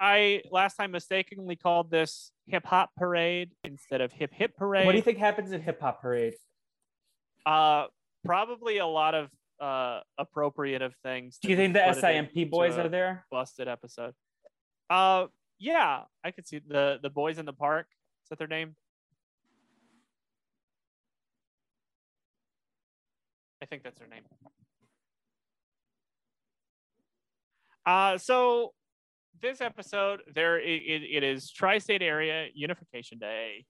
I last time mistakenly called this Hip Hop Parade instead of Hip Hip Parade. What do you think happens at Hip Hop Parade? Probably a lot of appropriative things. Do you think the SIMP boys are there? Busted episode. Yeah, I could see the boys in the park. Is that their name? I think that's their name. So this episode, it is Tri-State Area Unification Day,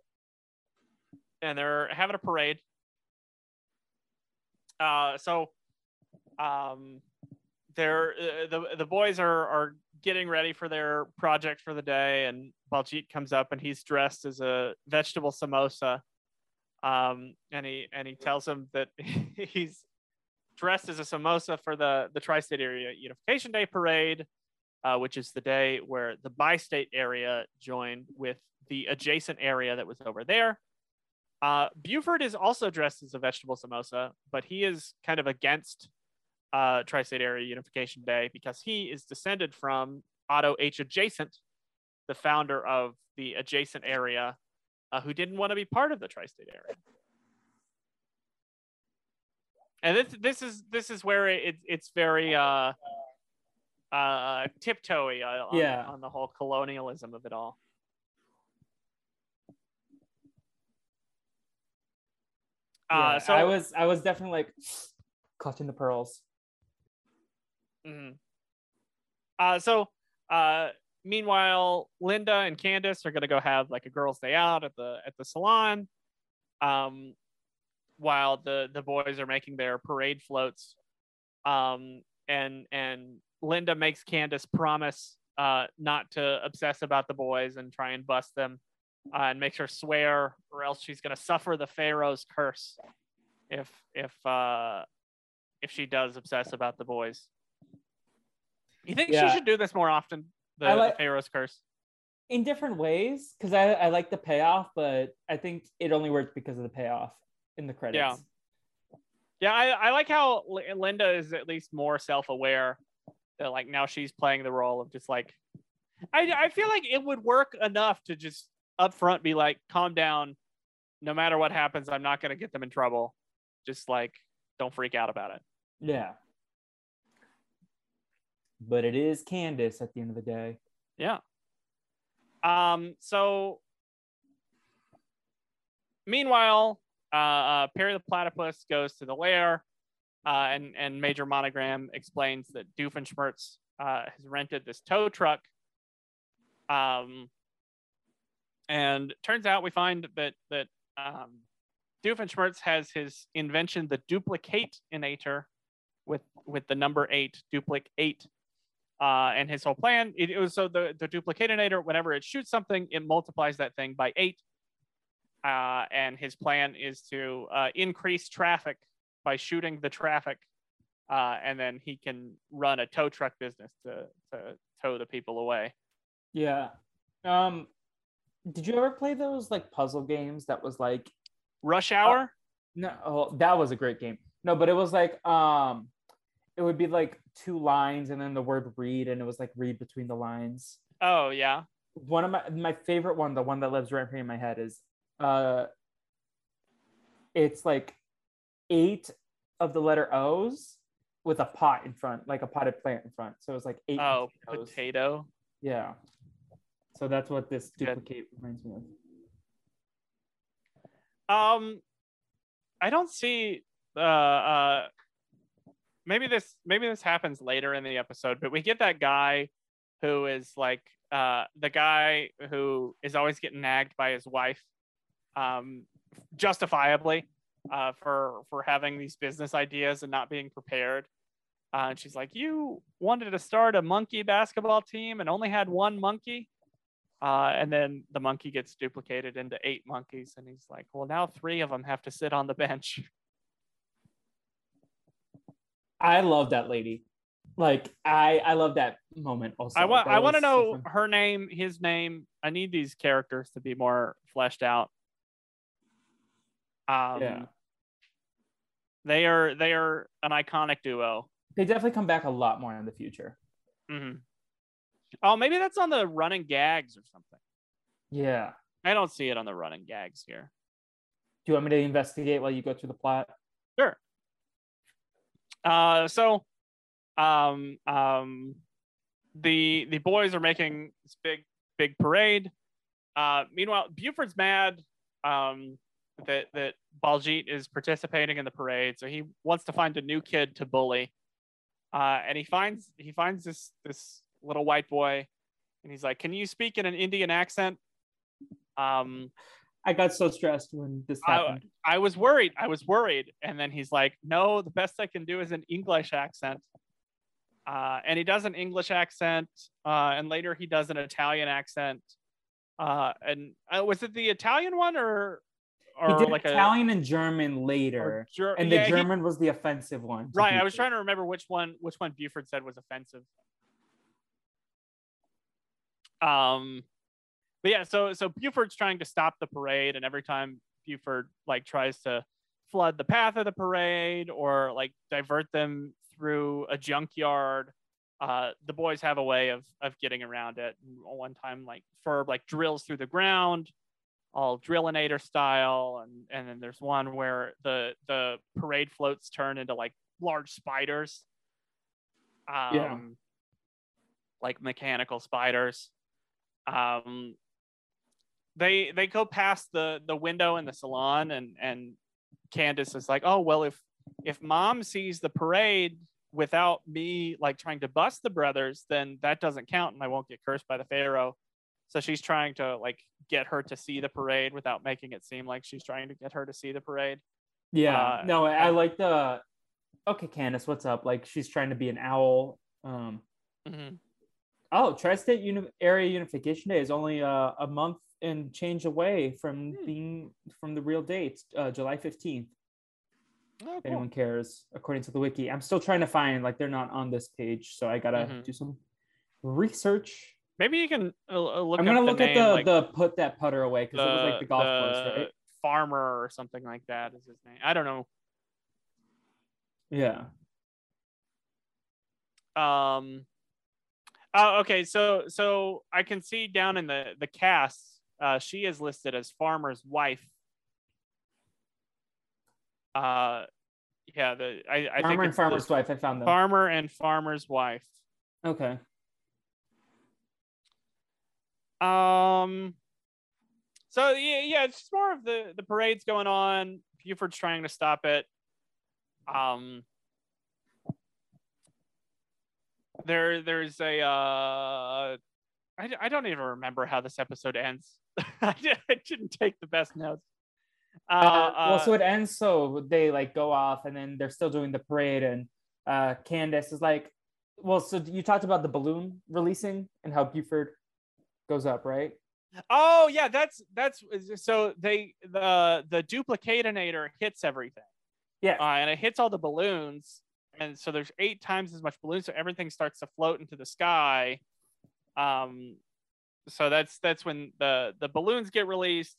and they're having a parade. The boys are getting ready for their project for the day, and Baljeet comes up and he's dressed as a vegetable samosa, and he tells him that he's dressed as a samosa for the Tri-State Area Unification Day parade, which is the day where the bi-state area joined with the adjacent area that was over there. Buford is also dressed as a vegetable samosa, but he is kind of against Tri-State Area Unification Day because he is descended from Otto H. Adjacent, the founder of the adjacent area, who didn't want to be part of the Tri-State Area. And this is where it's very tiptoey on the whole colonialism of it all. So I was definitely like clutching the pearls. Mm-hmm. Meanwhile, Linda and Candace are gonna go have like a girls' day out at the salon, while the boys are making their parade floats, and Linda makes Candace promise not to obsess about the boys and try and bust them, and makes her swear, or else she's gonna suffer the Pharaoh's curse if she does obsess about the boys. You think she should do this more often, the Pharaoh's curse? In different ways, because I like the payoff, but I think it only works because of the payoff in the credits. Yeah, I like how Linda is at least more self-aware that like now she's playing the role of just like, I feel like it would work enough to just upfront be like, calm down, no matter what happens, I'm not going to get them in trouble. Just like, don't freak out about it. Yeah. But it is Candace at the end of the day. Yeah. So meanwhile, Perry the Platypus goes to the lair, and Major Monogram explains that Doofenshmirtz has rented this tow truck. And turns out we find that Doofenshmirtz has his invention, the duplicate inator, with the number 8, duplic 8. And his whole plan, it was so the duplicate inator, whenever it shoots something, it multiplies that thing by 8. And his plan is to increase traffic by shooting the traffic. And then he can run a tow truck business to tow the people away. Yeah. Did you ever play those like puzzle games that was like Rush Hour? That was a great game. No, but it was like it would be like 2 lines and then the word read, and it was like read between the lines. Oh yeah. One of my favorite one, the one that lives right here in my head, is it's like 8 of the letter O's with a pot in front, like a potted plant in front. So it was like 8. Oh, potatoes. Potato. Yeah. So that's what this duplicate reminds me of. I don't see maybe this happens later in the episode, but we get that guy who is like the guy who is always getting nagged by his wife, justifiably, for having these business ideas and not being prepared. And she's like, "You wanted to start a monkey basketball team and only had one monkey." And then the monkey gets duplicated into 8 monkeys. And he's like, well, now 3 of them have to sit on the bench. I love that lady. Like, I love that moment also. I want to know her name, his name. I need these characters to be more fleshed out. Yeah. They are an iconic duo. They definitely come back a lot more in the future. Mm-hmm. Oh, maybe that's on the running gags or something. Yeah. I don't see it on the running gags here. Do you want me to investigate while you go through the plot? Sure. The boys are making this big parade. Meanwhile, Buford's mad that Baljeet is participating in the parade, so he wants to find a new kid to bully. And he finds this little white boy, and he's like, "Can you speak in an Indian accent?" I got so stressed when this happened. I was worried. And then he's like, no, the best I can do is an English accent. And he does an English accent. And later he does an Italian accent. And was it the Italian one or he did like Italian and German later? And the German was the offensive one. Right. Buford. I was trying to remember which one Buford said was offensive. But yeah, so Buford's trying to stop the parade, and every time Buford like tries to flood the path of the parade or like divert them through a junkyard, the boys have a way of getting around it. And one time, like Ferb like drills through the ground, all Drillinator style, and then there's one where the parade floats turn into like large spiders, like mechanical spiders. They go past the window in the salon, and Candace is like, oh, well, if mom sees the parade without me like trying to bust the brothers, then that doesn't count and I won't get cursed by the Pharaoh. So she's trying to like get her to see the parade without making it seem like she's trying to get her to see the parade. Yeah. No, I like the, okay, Candace, what's up? Like she's trying to be an owl. Mm-hmm. Oh, Tri-State Area Unification Day is only a month and change away from being from the real date, July 15th. Oh, cool. If anyone cares, according to the wiki. I'm still trying to find, like, they're not on this page, so I gotta do some research. Maybe you can look. I'm gonna look at the, like, the put that putter away, because it was like the golf course, right? Farmer or something like that is his name. I don't know. Yeah. Oh, okay. So I can see down in the cast, she is listed as Farmer's wife. I think Farmer and Farmer's wife. I found them. Farmer and Farmer's wife. Okay. So yeah, it's just more of the parade's going on. Buford's trying to stop it. There's a I don't even remember how this episode ends. I didn't take the best notes. So it ends, so they like go off, and then they're still doing the parade, and Candace is like, well, so you talked about the balloon releasing and how Buford goes up, right? Oh yeah, that's so the duplicatinator hits everything. Yeah, and it hits all the balloons. And so there's 8 times as much balloons, so everything starts to float into the sky. So that's when the balloons get released.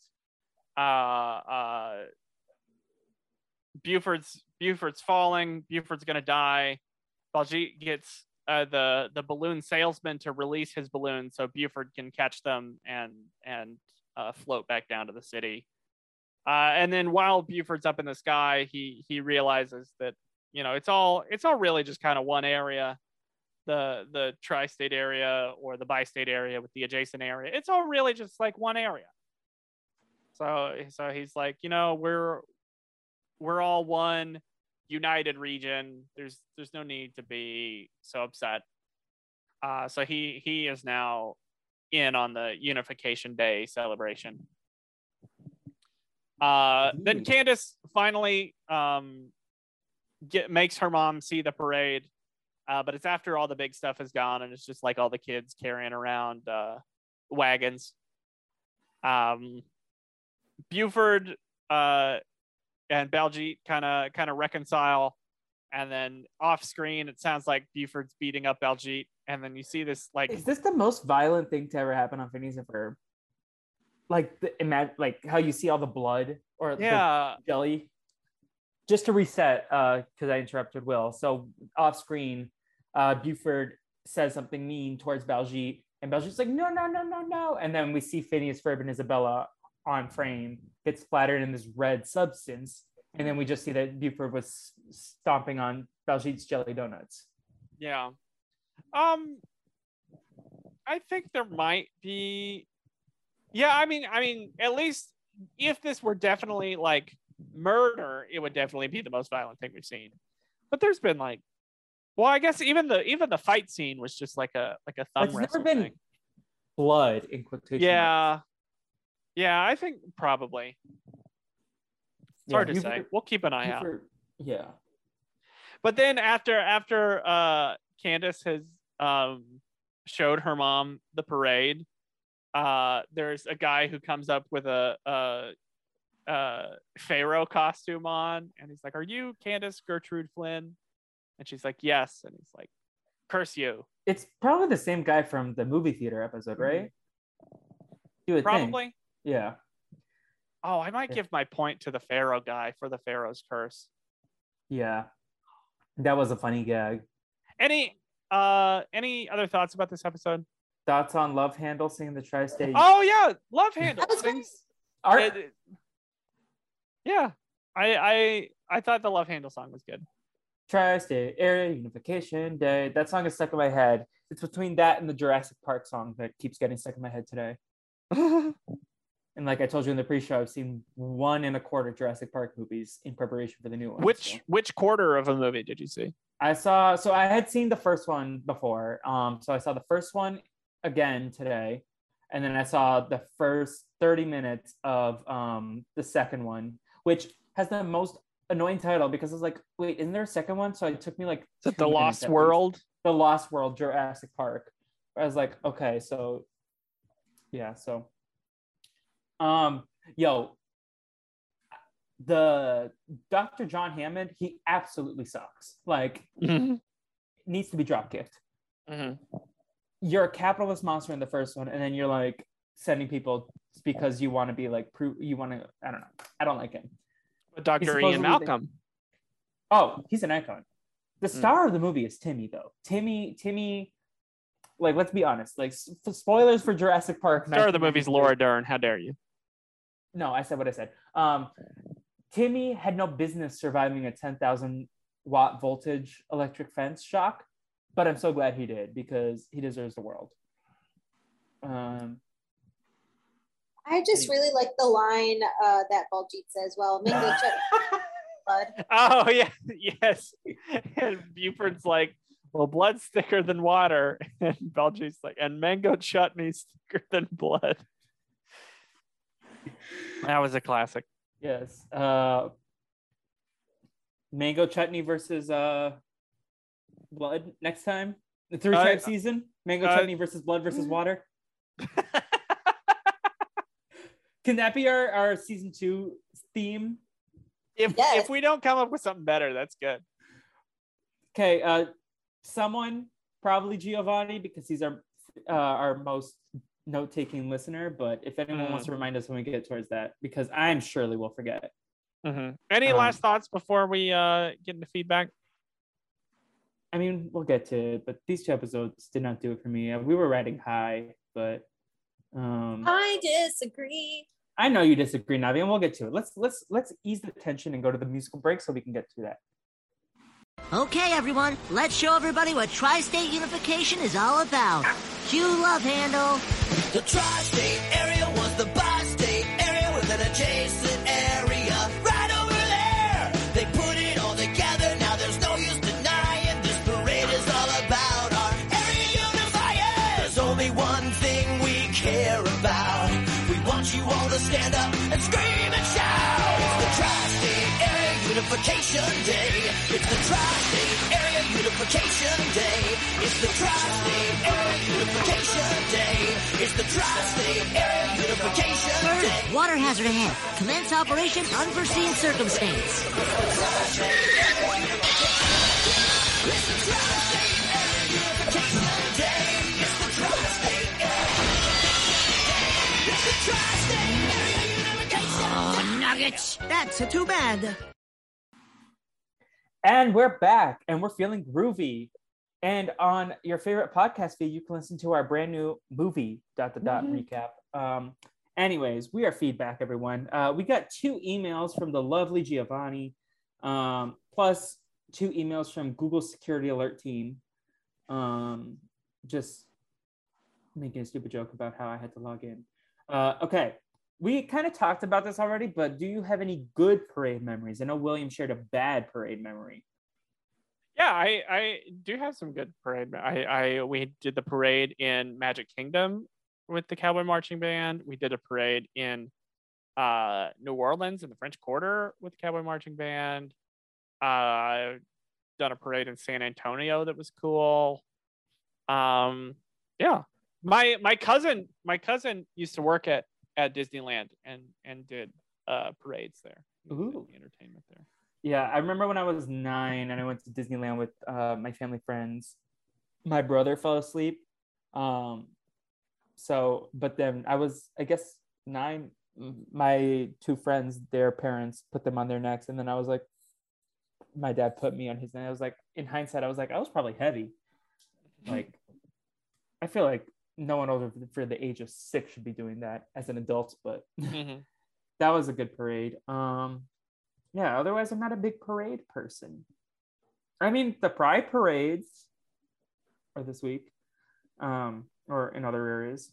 Buford's falling. Buford's gonna die. Baljeet gets the balloon salesman to release his balloon so Buford can catch them and float back down to the city. And then while Buford's up in the sky, he realizes that, you know, it's all really just kind of one area, the tri-state area or the bi-state area with the adjacent area. It's all really just like one area. So he's like, you know, we're all one united region. There's no need to be so upset. So he is now in on the Unification Day celebration. Then Candace finally makes her mom see the parade, but it's after all the big stuff is gone, and it's just like all the kids carrying around wagons. Buford and Baljeet kind of reconcile, and then off screen it sounds like Buford's beating up Baljeet, and then you see this like. Is this the most violent thing to ever happen on Phineas and Ferb? Like like how you see all the blood or the jelly. Just to reset, because I interrupted Will. So off screen, Buford says something mean towards Baljeet, and Baljeet's like, no, no, no, no, no. And then we see Phineas, Ferb, and Isabella on frame get splattered in this red substance. And then we just see that Buford was stomping on Baljeet's jelly donuts. Yeah. I think there might be... Yeah, I mean, at least if this were definitely like murder, it would definitely be the most violent thing we've seen. But there's been like... Well, I guess even the fight scene was just like a thumb wrestle. It's never been blood in quotation. Yeah. Yeah, I think probably. It's hard to say. We'll keep an eye out. Yeah. But then after Candace has showed her mom the parade, there's a guy who comes up with a pharaoh costume on, and he's like, "Are you Candace Gertrude Flynn?" And she's like, "Yes." And he's like, "Curse you." It's probably the same guy from the movie theater episode, right? You would probably think. Yeah. Oh, I might give my point to the pharaoh guy for the pharaoh's curse. Yeah, that was a funny gag. Any other thoughts about this episode? Thoughts on Love Handle singing the Tri-State? Oh yeah, Love Handle. Yeah, I thought the Love Handle song was good. Tri-State Area Unification Day. That song is stuck in my head. It's between that and the Jurassic Park song that keeps getting stuck in my head today. And like I told you in the pre-show, I've seen 1 1/4 Jurassic Park movies in preparation for the new one. Which quarter of a movie did you see? I had seen the first one before. So I saw the first one again today. And then I saw the first 30 minutes of the second one, which has the most annoying title because I was like, wait, isn't there a second one? So it took me like The Lost World. The Lost World, Jurassic Park. I was like, okay, so yeah, so the Dr. John Hammond, he absolutely sucks. Like needs to be dropkicked. You're a capitalist monster in the first one, and then you're like sending people because you want to be like I don't know. I don't like him. But Dr. Ian Malcolm. He's an icon. The star of the movie is Timmy, though. Timmy, like, let's be honest. Like, spoilers for Jurassic Park. Star of the movie's Laura Dern. How dare you? No, I said what I said. Timmy had no business surviving a 10,000-watt voltage electric fence shock, but I'm so glad he did because he deserves the world. I just really like the line that Baljeet says, well, mingle each other. Blood. Oh, yeah. Yes. And Buford's like, well, blood's thicker than water. And Baljeet's like, and mango chutney's thicker than blood. That was a classic. Yes. Mango chutney versus blood next time. The three-type season. Mango chutney versus blood versus water. Can that be our season 2 theme? If we don't come up with something better, that's good. Okay, someone, probably Giovanni, because he's our most note-taking listener, but if anyone wants to remind us when we get towards that, because I'm surely will forget. Any last thoughts before we get into feedback? I mean, we'll get to it, but these 2 episodes did not do it for me. We were riding high, but... I disagree. I know you disagree, Navi, and we'll get to it. Let's ease the tension and go to the musical break so we can get to that. Okay, everyone, let's show everybody what Tri-State Unification is all about. Cue Love Handle. The Tri-State Area was the bi-state area with an adjacent area right over there. They put it all together. Now there's no use denying this parade is all about our area unifying. There's only one thing we care about. We want you all to stand up and scream and shout. the Tri-State Area Unification Day. It's the Tri-State Area Unification Day. It's the Tri-State Area Unification Day. It's the Tri-State Area Unification Day. Bird, water hazard ahead. Commence operation unforeseen circumstance. It's the Tri-State Area Unification Day. It's the Tri-State Area Unification Day. It's the Tri-State Area Unification Day. Nuggets. That's a too bad. And we're back, and we're feeling groovy. And on your favorite podcast feed, you can listen to our brand new movie ... recap. Anyways, we are feedback, everyone. We got 2 emails from the lovely Giovanni, plus 2 emails from Google Security Alert Team. Just making a stupid joke about how I had to log in. Okay. We kind of talked about this already, but do you have any good parade memories? I know William shared a bad parade memory. Yeah, I do have some good parade. We did the parade in Magic Kingdom with the Cowboy Marching Band. We did a parade in New Orleans in the French Quarter with the Cowboy Marching Band. I've done a parade in San Antonio that was cool. Yeah, my cousin used to work at Disneyland and did parades there. Ooh. The entertainment there. Yeah, I remember when I was 9 and I went to Disneyland with my family friends. My brother fell asleep. But then I was, I guess, 9. My 2 friends, their parents put them on their necks, and then I was like, my dad put me on his neck. I was like, in hindsight, I was like, I was probably heavy. Like, I feel like no one over for the age of 6 should be doing that as an adult, but that was a good parade. Yeah, otherwise I'm not a big parade person. I mean, the pride parades are this week, or in other areas.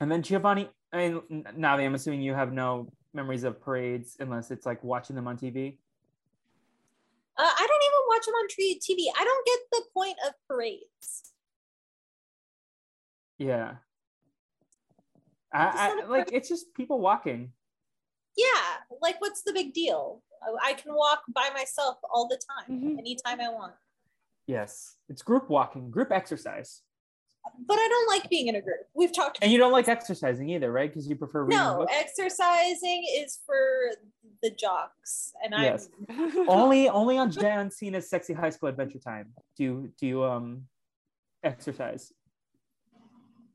And then Giovanni, I mean, Navi, I'm assuming you have no memories of parades unless it's like watching them on TV. I don't even watch them on TV. I don't get the point of parades. Yeah, I like, it's just people walking. Yeah, like, what's the big deal? I can walk by myself all the time, anytime I want. Yes, it's group walking, group exercise. But I don't like being in a group. We've talked. And you don't like exercising either, right? Because you prefer reading. No, exercising is for the jocks, and yes. I'm only on John Cena's Sexy High School Adventure Time. Do you exercise?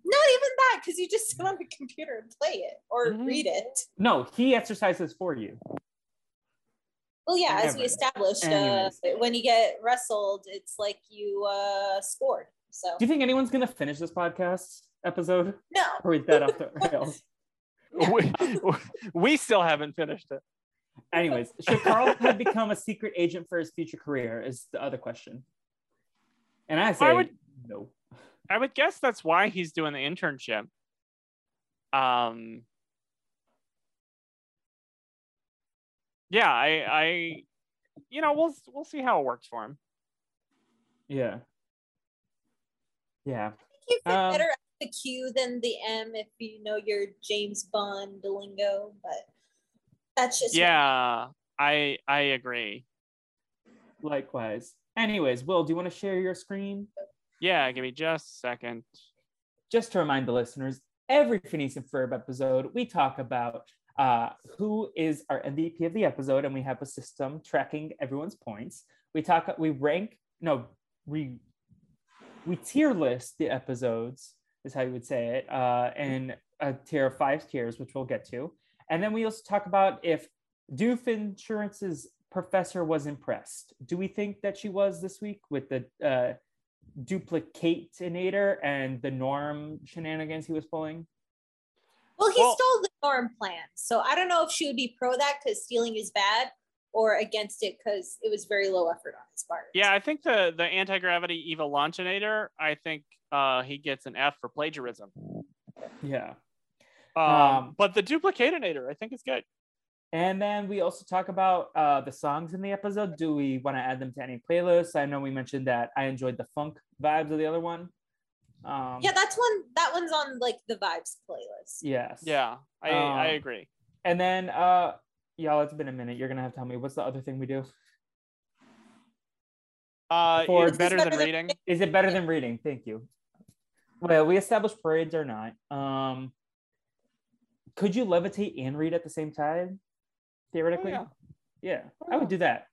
Not even that, because you just sit on the computer and play it or read it. No, he exercises for you. Well, yeah, Never. As we established, when you get wrestled, it's like you scored. So, do you think anyone's going to finish this podcast episode? No. Or is that off the rails? We still haven't finished it. Anyways, should Carl have become a secret agent for his future career is the other question. And I say no. I would guess that's why he's doing the internship. Yeah, I you know, we'll see how it works for him. Yeah. Yeah. I think you fit better at the Q than the M if you know your James Bond lingo, but that's just I agree. Likewise. Anyways, Will, do you want to share your screen? Yeah, give me just a second. Just to remind the listeners, every Phineas and Ferb episode, we talk about who is our MVP of the episode, and we have a system tracking everyone's points. We tier list the episodes, is how you would say it, in a tier of 5 tiers, which we'll get to. And then we also talk about if Doofenshmirtz's professor was impressed. Do we think that she was this week with the... Duplicatinator and the Norm shenanigans he was pulling? Well, he stole the Norm plan, so I don't know if she would be pro that because stealing is bad, or against it because it was very low effort on his part. Yeah, I think the anti-gravity evil launchinator, I think he gets an F for plagiarism. Yeah. But the duplicatinator, I think, is good. And then we also talk about the songs in the episode. Do we want to add them to any playlists? I know we mentioned that I enjoyed the funk vibes of the other one. Yeah, that one's on like the vibes playlist. Yes. Yeah, I agree. And then Y'all, it's been a minute. You're going to have to tell me. What's the other thing we do? Is it better than reading? Is it better than reading? Thank you. Well, we established parades or not. Could you levitate and read at the same time? Theoretically? Oh, yeah. Yeah. Oh, I would do that.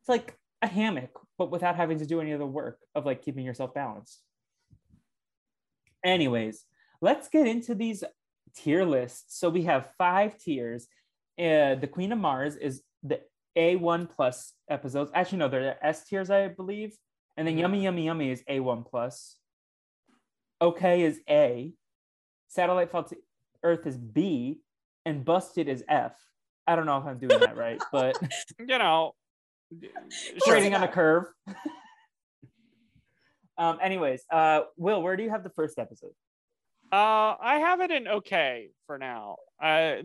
It's like a hammock, but without having to do any of the work of like keeping yourself balanced. Anyways, let's get into these tier lists. So we have 5 tiers. The Queen of Mars is the A1 plus episodes. Actually, no, they're S tiers, I believe. And then Yummy, Yummy, Yummy is A1 plus. Okay is A. Satellite Fell to Earth is B. And Busted is F. I don't know if I'm doing that right, but... You know. Trading on a curve. Anyways, Will, where do you have the first episode? I have it in okay for now. I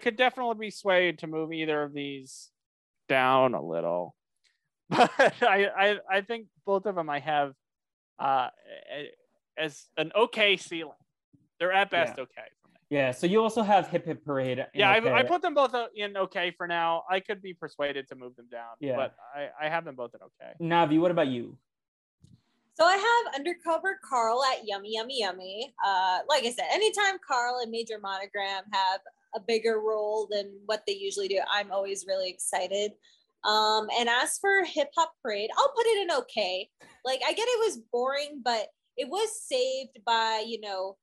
could definitely be swayed to move either of these down a little, but I think both of them I have as an okay ceiling. They're at best okay for me. Yeah. So you also have Hip Hip Parade. Yeah, okay. I put them both in okay for now. I could be persuaded to move them down, but I have them both in okay. Navi, what about you? So I have Undercover Carl at Yummy, Yummy, Yummy. Like I said, anytime Carl and Major Monogram have a bigger role than what they usually do, I'm always really excited. And as for Hip Hop Parade, I'll put it in okay. Like, I get it was boring, but it was saved by, you know,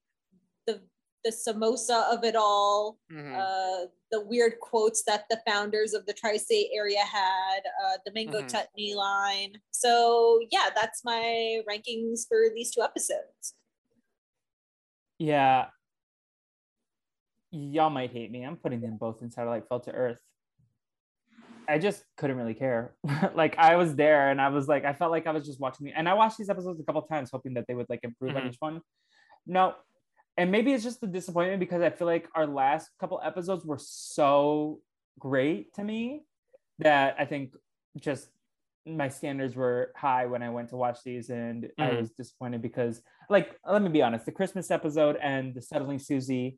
the samosa of it all, the weird quotes that the founders of the tri-state area had, the mango chutney line. So yeah, that's my rankings for these 2 episodes. Yeah. Y'all might hate me. I'm putting them both in Satellite Fell to Earth. I just couldn't really care. Like, I was there and I was like, I felt like I was just watching and I watched these episodes a couple times hoping that they would like improve on each one. No. And maybe it's just the disappointment because I feel like our last couple episodes were so great to me that I think just my standards were high when I went to watch these, and I was disappointed because, like, let me be honest, the Christmas episode and the Settling Susie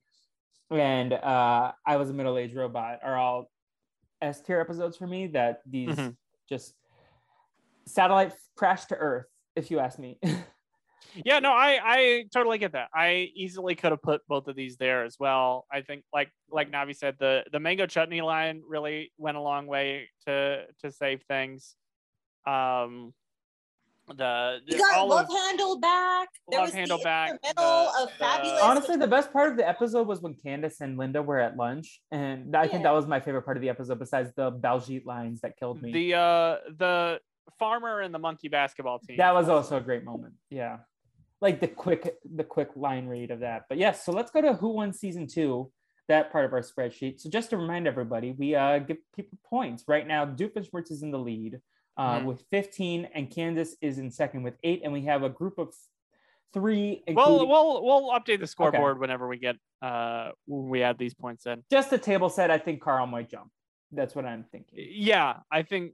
and I Was a Middle-Aged Robot are all S-tier episodes for me. That these just satellite crash to Earth, if you ask me. Yeah, no, I totally get that. I easily could have put both of these there as well. I think, like Navi said, the mango chutney line really went a long way to save things. You got Love Handle back. There was the middle of fabulous. Honestly, the best part of the episode was when Candace and Linda were at lunch, and I think that was my favorite part of the episode, besides the Baljeet lines that killed me. The farmer and the monkey basketball team. That was also a great moment. Yeah. Like the quick line read of that. But yes, so let's go to Who Won Season 2, that part of our spreadsheet. So just to remind everybody, we give people points. Right now, Doofenshmirtz is in the lead with 15, and Candace is in second with 8, and we have a group of 3. Including... We'll update the scoreboard whenever we get when we add these points in. Just a table set, I think Carl might jump. That's what I'm thinking. Yeah, I think,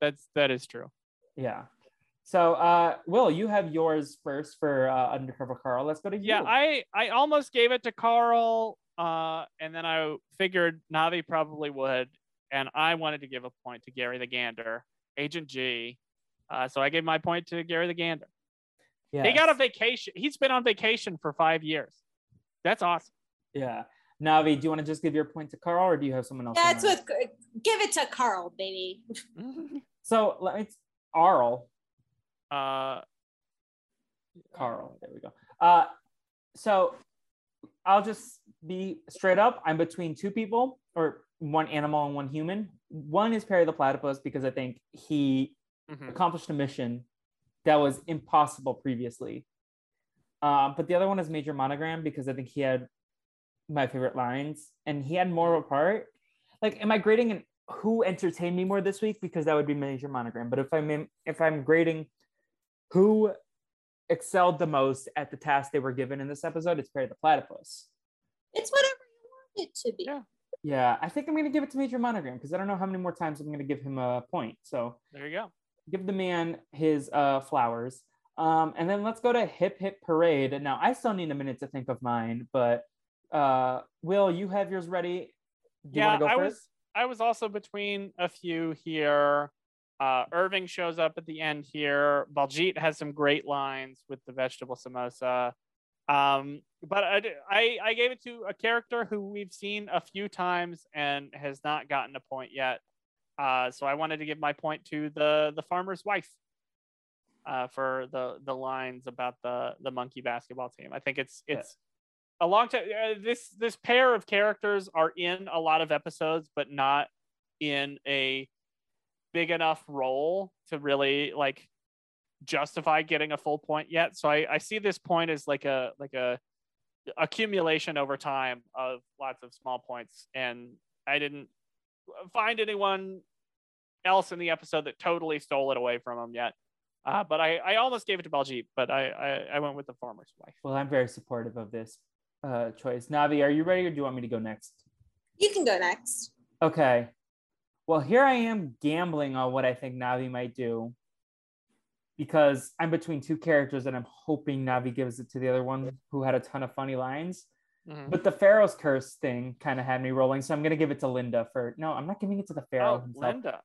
that is true. Yeah. So, Will, you have yours first for Undercover Carl. Let's go to you. Yeah, I almost gave it to Carl, and then I figured Navi probably would, and I wanted to give a point to Gary the Gander, Agent G. So I gave my point to Gary the Gander. Yes. He got a vacation. He's been on vacation for 5 years. That's awesome. Yeah. Navi, do you want to just give your point to Carl, or do you have someone else? Yeah, give it to Carl, baby. So, it's Arl. Carl, there we go. So I'll just be straight up. I'm between 2 people, or 1 animal and 1 human. 1 is Perry the Platypus, because I think he accomplished a mission that was impossible previously. But the other one is Major Monogram, because I think he had my favorite lines, and he had more of a part. Like, am I grading who entertained me more this week? Because that would be Major Monogram. But if I'm grading who excelled the most at the task they were given in this episode, it's Perry the Platypus. It's whatever you want it to be. Yeah, I think I'm going to give it to Major Monogram, because I don't know how many more times I'm going to give him a point. So there you go. Give the man his flowers. And then let's go to Hip Hip Parade. And now I still need a minute to think of mine, but Will, you have yours ready you want to go first? I was also between a few here. Irving shows up at the end here. Baljeet has some great lines with the vegetable samosa. But I gave it to a character who we've seen a few times and has not gotten a point yet. So I wanted to give my point to the farmer's wife for the lines about the monkey basketball team. I think it's a long time. This pair of characters are in a lot of episodes, but not in a big enough role to really like justify getting a full point yet. So I see this point as like a accumulation over time of lots of small points, and I didn't find anyone else in the episode that totally stole it away from him yet. But I almost gave it to Baljeet, but I went with the farmer's wife. Well, I'm very supportive of this choice. Navi, are you ready, or do you want me to go next? You can go next. Okay. Well, here I am gambling on what I think Navi might do, because I'm between two characters and I'm hoping Navi gives it to the other one who had a ton of funny lines. Mm-hmm. But the Pharaoh's curse thing kind of had me rolling. So I'm going to give it to Linda for, no, I'm not giving it to the Pharaoh himself. Linda.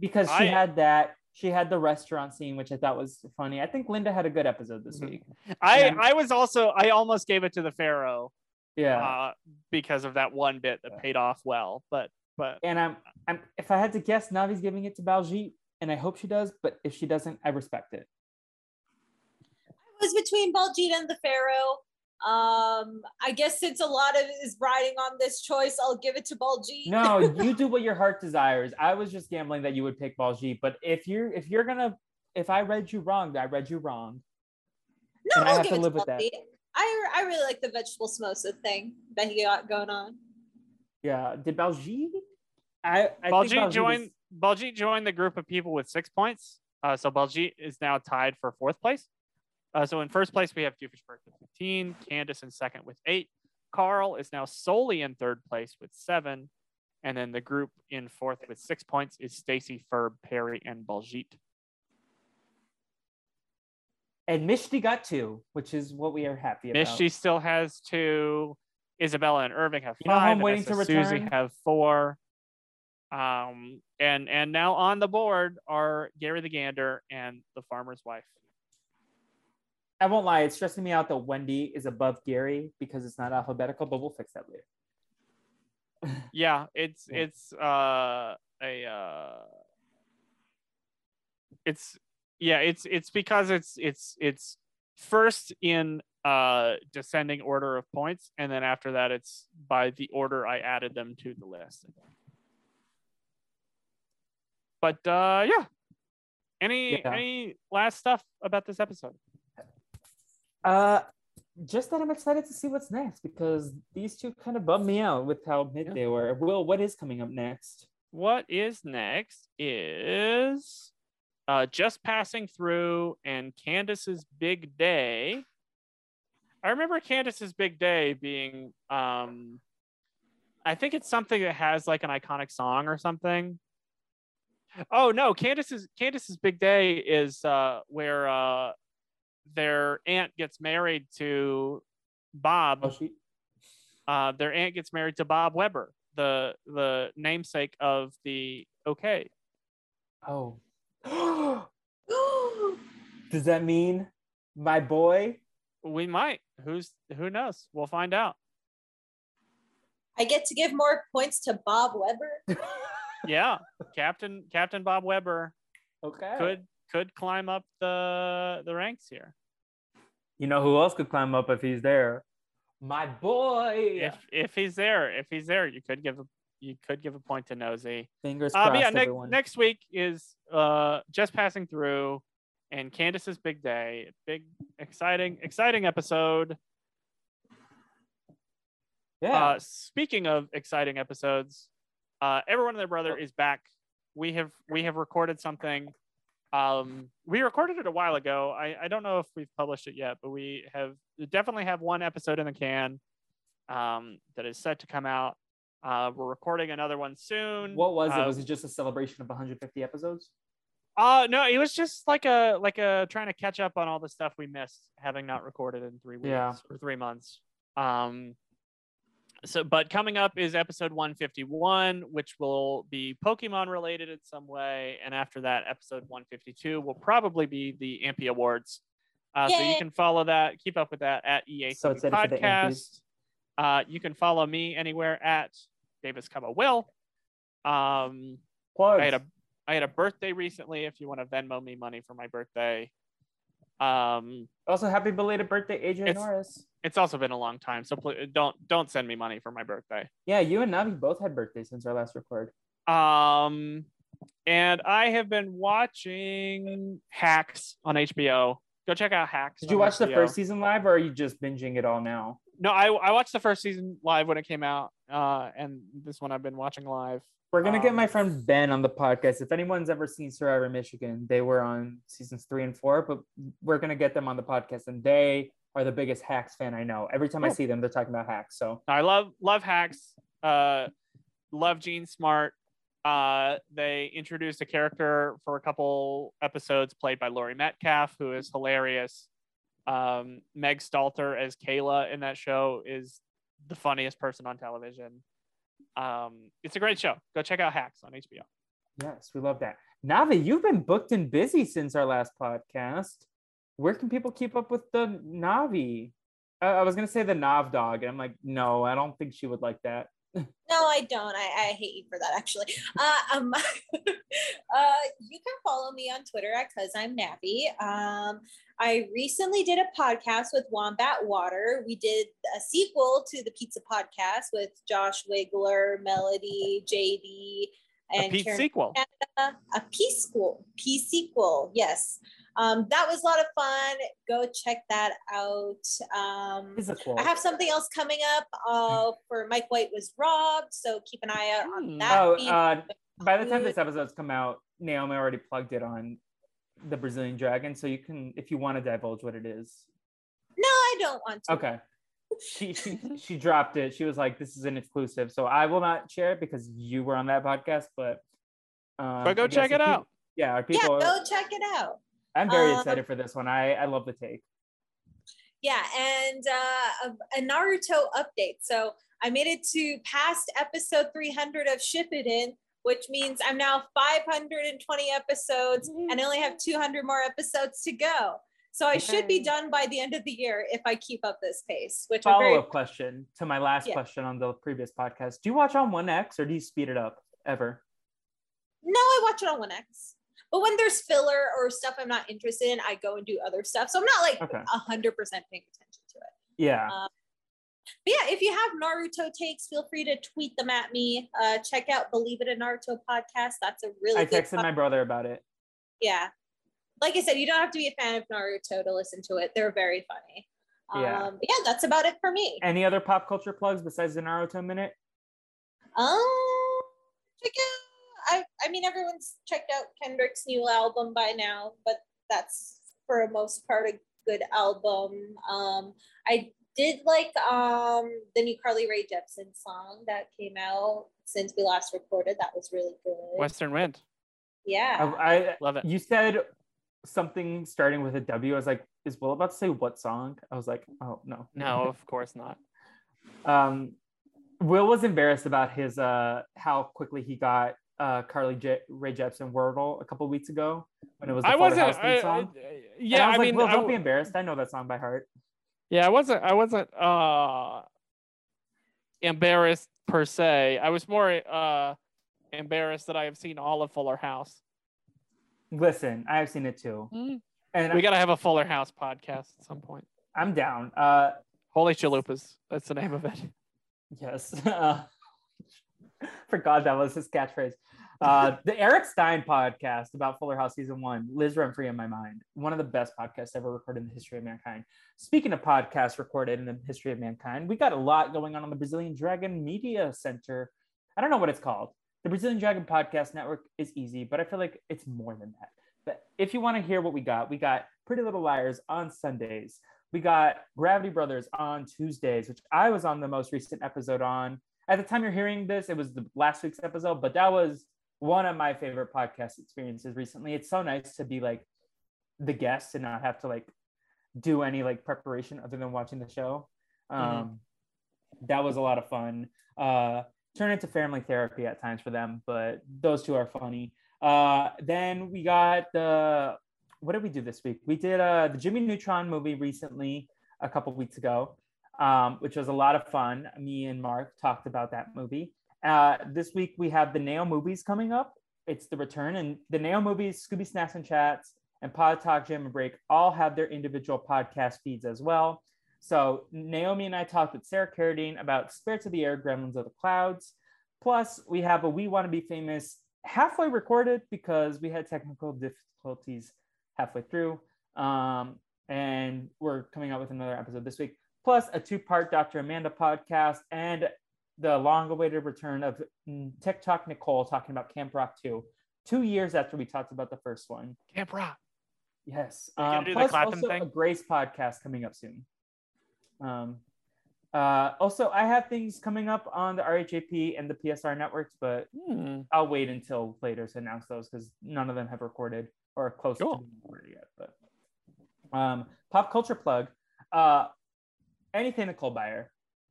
Because she had that. She had the restaurant scene, which I thought was funny. I think Linda had a good episode this week. I almost gave it to the Pharaoh. Yeah. Because of that one bit that paid off well, but. And I'm if I had to guess, Navi's giving it to Baljeet. And I hope she does, but if she doesn't, I respect it. I was between Baljeet and the Pharaoh. I guess since a lot of it is riding on this choice, I'll give it to Baljeet. No, you do what your heart desires. I was just gambling that you would pick Baljeet, but if I read you wrong, I read you wrong. No, I'll give it to Baljeet. I really like the vegetable samosa thing that he got going on. Yeah, did Baljeet? Baljeet joined the group of people with 6 points. So Baljeet is now tied for fourth place. So in first place, we have Doofenshmirtz with 15, Candace in second with 8. Carl is now solely in third place with 7. And then the group in fourth with 6 points is Stacy, Ferb, Perry, and Baljeet. And Mishti got 2, which is what we are happy about. Mishti still has 2. Isabella and Irving have 5. Susie have 4. And now on the board are Gary the Gander and the farmer's wife. I won't lie, it's stressing me out that Wendy is above Gary because it's not alphabetical, but we'll fix that later. Yeah, it's because it's first in descending order of points, and then after that it's by the order I added them to the list. But any last stuff about this episode? Just that I'm excited to see what's next, because these two kind of bummed me out with how mid they were. Will, what is coming up next? What is next is Just Passing Through and Candace's Big Day. I remember Candace's Big Day being, I think it's something that has like an iconic song or something. Oh no, Candace's Big Day is where their aunt gets married to Bob. Their aunt gets married to Bob Weber, the namesake of the OK. Oh. Does that mean my boy? We might. Who knows? We'll find out. I get to give more points to Bob Weber. Yeah, Captain Bob Weber. Okay. Could climb up the ranks here. You know who else could climb up if he's there? My boy. If he's there, you could give a point to Nosy. Fingers crossed. Yeah, next week is Just Passing Through and Candace's Big Day. Big exciting episode. Yeah. Speaking of exciting episodes, Everyone and Their Brother is back. We have recorded something. We recorded it a while ago. I don't know if we've published it yet, but we definitely have one episode in the can that is set to come out. We're recording another one soon. What was it? Was it just a celebration of 150 episodes? No, it was just like a trying to catch up on all the stuff we missed having not recorded in 3 weeks or 3 months. So, but coming up is episode 151, which will be Pokemon related in some way. And after that, episode 152 will probably be the AMPI Awards. So you can follow that, keep up with that at EAC so Podcast. You can follow me anywhere at Davis Cabo Will. I had a birthday recently. If you want to Venmo me money for my birthday. Also, happy belated birthday, Adrian Norris. It's also been a long time, so please, don't send me money for my birthday. Yeah, you and Navi both had birthdays since our last record. And I have been watching Hacks on HBO. Go check out Hacks. Did you watch the first season live, or are you just binging it all now? No, I watched the first season live when it came out, and this one I've been watching live. We're gonna get my friend Ben on the podcast. If anyone's ever seen Survivor Michigan, they were on seasons 3 and 4, but we're gonna get them on the podcast, and they are the biggest Hacks fan I know. Every time I see them, they're talking about Hacks. So I love Hacks. Love Gene Smart. They introduced a character for a couple episodes played by Laurie Metcalf, who is hilarious. Meg Stalter as Kayla in that show is the funniest person on television. It's a great show. Go check out Hacks on HBO. Yes, we love that. Navi, you've been booked and busy since our last podcast. Where can people keep up with the Navi? I was going to say the Nav Dog, and I'm like, no, I don't think she would like that. No, I don't. I hate you for that, actually. You can follow me on Twitter at Cause I'm Navi. I recently did a podcast with Wombat Water. We did a sequel to the Pizza Podcast with Josh Wiggler, Melody, JD, and a Peace sequel. Yes. That was a lot of fun. Go check that out. I have something else coming up for Mike White Was Robbed, so keep an eye out on that. By the time this episode's come out, Naomi already plugged it on the Brazilian Dragon, so you can, if you want to divulge what it is. No, I don't want to. Okay. She dropped it. She was like, this is an exclusive, so I will not share it because you were on that podcast, but go check it out. Go check it out. I'm very excited for this one. I love the take. Yeah, and a Naruto update. So I made it to past episode 300 of Shippuden, which means I'm now 520 episodes, and I only have 200 more episodes to go. So I should be done by the end of the year if I keep up this pace. Which follow-up question to my last question on the previous podcast. Do you watch on 1X or do you speed it up ever? No, I watch it on 1X. But when there's filler or stuff I'm not interested in, I go and do other stuff. So I'm not 100% paying attention to it. Yeah. But yeah, if you have Naruto takes, feel free to tweet them at me. Check out Believe It a Naruto podcast. That's a really good podcast. I texted my brother about it. Yeah. Like I said, you don't have to be a fan of Naruto to listen to it. They're very funny. But yeah, that's about it for me. Any other pop culture plugs besides the Naruto Minute? Check out. I mean, everyone's checked out Kendrick's new album by now, but that's for the most part a good album. I did like the new Carly Rae Jepsen song that came out since we last recorded. That was really good. Western Wind. Yeah. I love it. You said something starting with a W. I was like, is Will about to say what song? I was like, oh, no. No, of course not. Will was embarrassed about his how quickly he got Carly Rae Jepsen Wordle a couple weeks ago when it was the Fuller House theme song. Well, don't be embarrassed. I know that song by heart. Yeah, I wasn't embarrassed per se. I was more embarrassed that I have seen all of Fuller House. Listen, I have seen it too. Mm-hmm. And we gotta have a Fuller House podcast at some point. I'm down. Holy Chalupas. That's the name of it. Yes. Forgot that was his catchphrase. The Eric Stein podcast about Fuller House season 1, Liz Renfree in my mind. One of the best podcasts ever recorded in the history of mankind. Speaking of podcasts recorded in the history of mankind, we got a lot going on the Brazilian Dragon Media Center. I don't know what it's called. The Brazilian Dragon Podcast Network is easy, but I feel like it's more than that. But if you want to hear what we got Pretty Little Liars on Sundays. We got Gravity Brothers on Tuesdays, which I was on the most recent episode on. At the time you're hearing this, it was the last week's episode, but that was one of my favorite podcast experiences recently. It's so nice to be like the guest and not have to like do any like preparation other than watching the show. that was a lot of fun. Turn into family therapy at times for them, but those two are funny. Then we got the, what did we do this week? We did the Jimmy Neutron movie recently, a couple weeks ago, which was a lot of fun. Me and Mark talked about that movie. This week we have the Nail movies coming up. It's the return, and the Nail movies, Scooby Snacks and Chats, and Pod Talk, Jam and Break all have their individual podcast feeds as well. So Naomi and I talked with Sarah Carradine about Spirits of the Air, Gremlins of the Clouds. Plus, we have a We Want to Be Famous halfway recorded because we had technical difficulties halfway through. And we're coming out with another episode this week. Plus, a two-part Dr. Amanda podcast and the long-awaited return of TikTok Nicole talking about Camp Rock 2. 2 years after we talked about the first one. Camp Rock. Yes. Plus, also a Grace podcast coming up soon. Also, I have things coming up on the RHAP and the PSR networks, but I'll wait until later to announce those because none of them have recorded or are close to being recorded yet. But pop culture plug, anything Nicole Byer,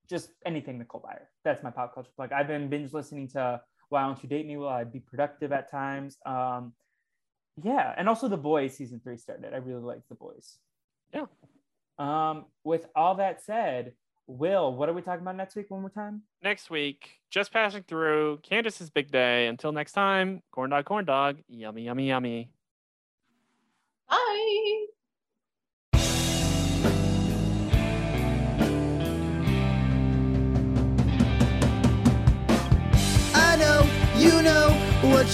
just anything Nicole Byer. That's my pop culture plug. I've been binge listening to Why Don't You Date Me? Will I Be Productive at times? Yeah, and also The Boys season 3 started. I really like The Boys. Yeah. With all that said, Will, what are we talking about next week one more time? Next week, just passing through Candace's big day. Until next time, corn dog, yummy, yummy, yummy. Bye. I know, you know what